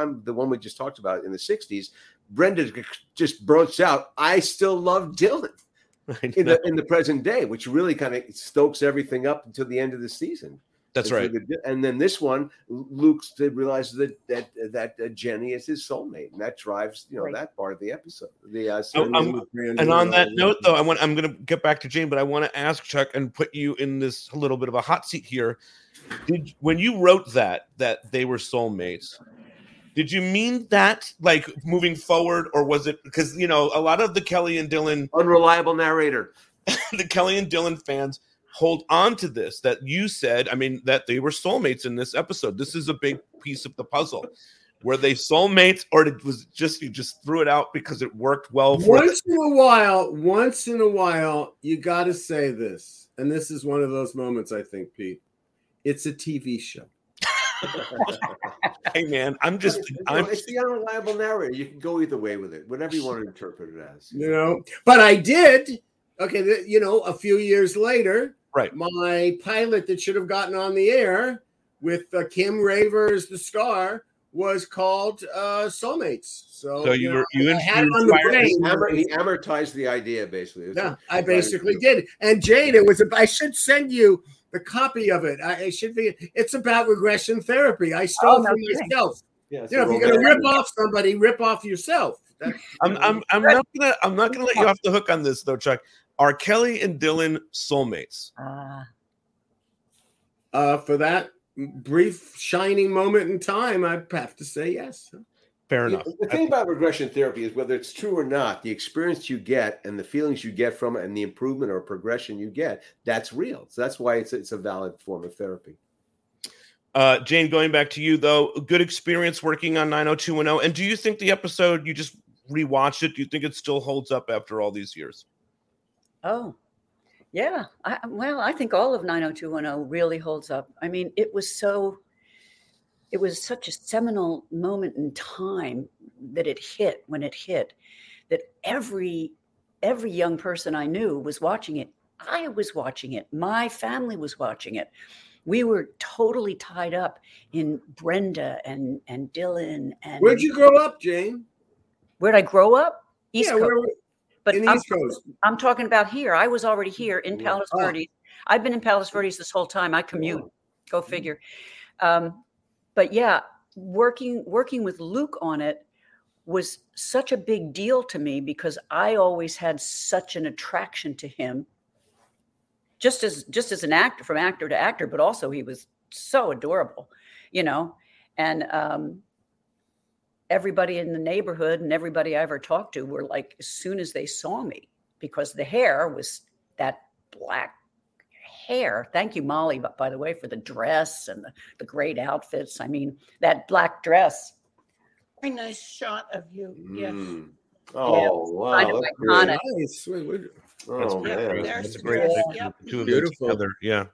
the one we just talked about in the 60s, Brenda just broached out, I still love Dylan. In the present day, which really kind of stokes everything up until the end of the season. That's right. And then this one, Luke realizes that Jenny is his soulmate, and that drives that part of the episode. I'm going to get back to Jane, but I want to ask Chuck and put you in this a little bit of a hot seat here. When you wrote that they were soulmates, did you mean that, like, moving forward, or was it because, a lot of the Kelly and Dylan... Unreliable narrator. The Kelly and Dylan fans hold on to this, that you said, I mean, that they were soulmates in this episode. This is a big piece of the puzzle. Were they soulmates, or you just threw it out because it worked well for them? Once in a while, you got to say this, and this is one of those moments, I think, Pete. It's a TV show. Hey man, it's the unreliable narrator. You can go either way with it, whatever you want to interpret it as. But I did. Okay, a few years later, right? My pilot that should have gotten on the air with Kim Raver's The Scar was called Soulmates. So you had it on the brain. He amortized the idea basically. I basically did. And Jane, it was. I should send you a copy of it. It should be. It's about regression therapy. I stole from myself. Yeah, if you're going to rip off somebody, rip off yourself. I'm not going to let you off the hook on this though, Chuck. Are Kelly and Dylan soulmates? For that brief shining moment in time, I have to say yes. Fair enough. The thing about regression therapy is whether it's true or not, the experience you get and the feelings you get from it and the improvement or progression you get, that's real. So that's why it's a valid form of therapy. Jane, going back to you, though, good experience working on 90210. And do you think the episode, you just rewatched it, do you think it still holds up after all these years? Oh, yeah. I think all of 90210 really holds up. I mean, it was such a seminal moment in time that it hit, that every young person I knew was watching it. I was watching it. My family was watching it. We were totally tied up in Brenda and Dylan. And where'd you grow up, Jane? Where'd I grow up? East Coast. I'm talking about here. I was already here in Palos Verdes. I've been in Palos Verdes this whole time. I commute. Wow. Go figure. But yeah, working with Luke on it was such a big deal to me because I always had such an attraction to him. Just as an actor, from actor to actor, but also he was so adorable, and everybody in the neighborhood and everybody I ever talked to were like, as soon as they saw me, because the hair was that black hair. Thank you, Molly, by the way, for the dress and the great outfits. I mean, that black dress. Very nice shot of you. Yes. Mm. Oh, wow. Kind of iconic. Nice. Oh, man. That's a great picture. Yep. Two of them together. Yeah.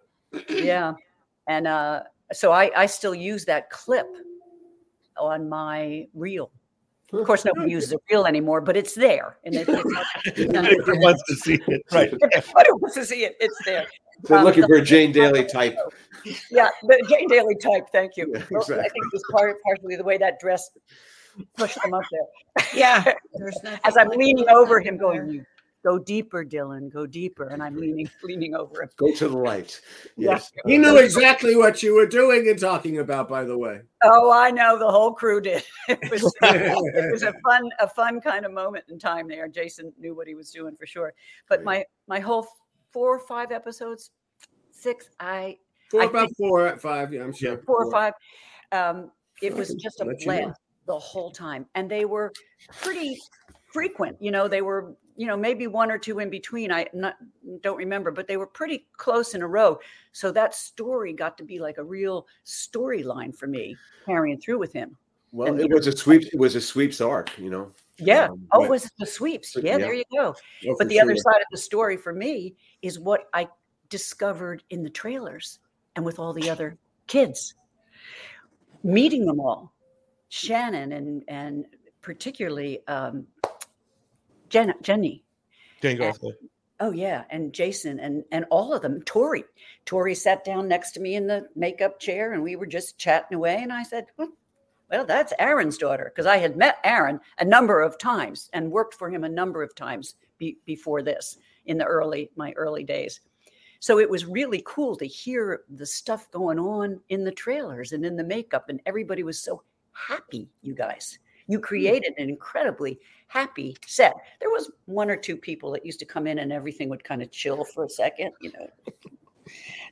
Yeah. And so I still use that clip on my reel. Of course, nobody uses a reel anymore, but it's there. And everyone wants to see it. Right. Everybody wants to see it. It's there. They're looking for a Jane Daly type. Yeah, the Jane Daly type. Thank you. Yeah, exactly. Well, I think it's partially the way that dress pushed him up there. Yeah. As I'm leaning over him, going, Go deeper, Dylan. Go deeper. And I'm leaning over it. Go to the light. Yes. Yeah. He knew exactly what you were doing and talking about, by the way. Oh, I know. The whole crew did. It was a fun kind of moment in time there. Jason knew what he was doing for sure. But my whole 4 or 5 episodes, 6, I think, four or five. Yeah, I'm sure. 4 or 5. It was just a blast the whole time. And they were pretty frequent. They were, maybe 1 or 2 in between. I don't remember, but they were pretty close in a row. So that story got to be like a real storyline for me, carrying through with him. Well, and, it was a sweeps arc, Yeah. It was the sweeps. Yeah, there you go. Well, but the other side of the story for me is what I discovered in the trailers and with all the other kids, meeting them all. Shannon and particularly Jenny. And Jason and all of them. Tori sat down next to me in the makeup chair and we were just chatting away. And I said, well, that's Aaron's daughter. Because I had met Aaron a number of times and worked for him a number of times before this in my early days. So it was really cool to hear the stuff going on in the trailers and in the makeup. And everybody was so happy, you guys. You created an incredibly happy set. There was 1 or 2 people that used to come in and everything would kind of chill for a second.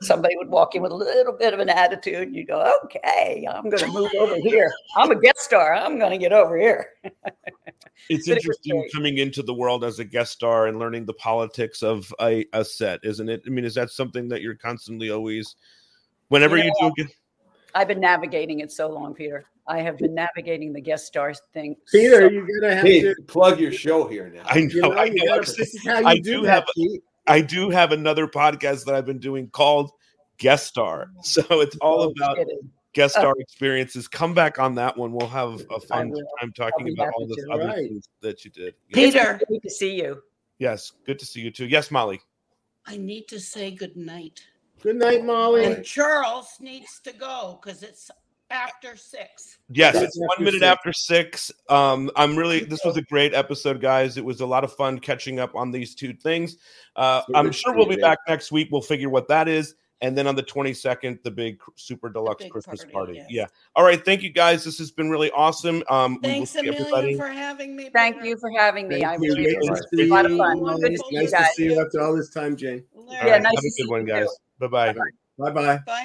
Somebody would walk in with a little bit of an attitude and you go, okay, I'm going to move over here. I'm a guest star. I'm going to get over here. It's interesting coming into the world as a guest star and learning the politics of a set, isn't it? I mean, is that something that you're constantly always, whenever you do? I've been navigating it so long, Peter. I have been navigating the guest star thing. Peter, you're gonna have to plug your show here now. I know. This is how you do that, Pete. I do have another podcast that I've been doing called Guest Star. So it's all about guest star experiences. Come back on that one. We'll have a fun time talking about all the other things that you did. Peter, it's good to see you. Yes, good to see you too. Yes, Molly. I need to say good night. Good night, Molly. And Charles needs to go because it's after 6. Yes, it's 1 minute after 6. This was a great episode, guys. It was a lot of fun catching up on these two things. I'm sure we'll be back next week. We'll figure what that is. And then on the 22nd, the big super deluxe Christmas party. Yeah. All right. Thank you, guys. This has been really awesome. Thanks a million for having me. Thank you for having me. I really appreciate it. A lot of fun. Good to see you guys. Nice to see you after all this time, Jane. Yeah, nice to see you. Have a good one, guys. Bye-bye. Bye-bye.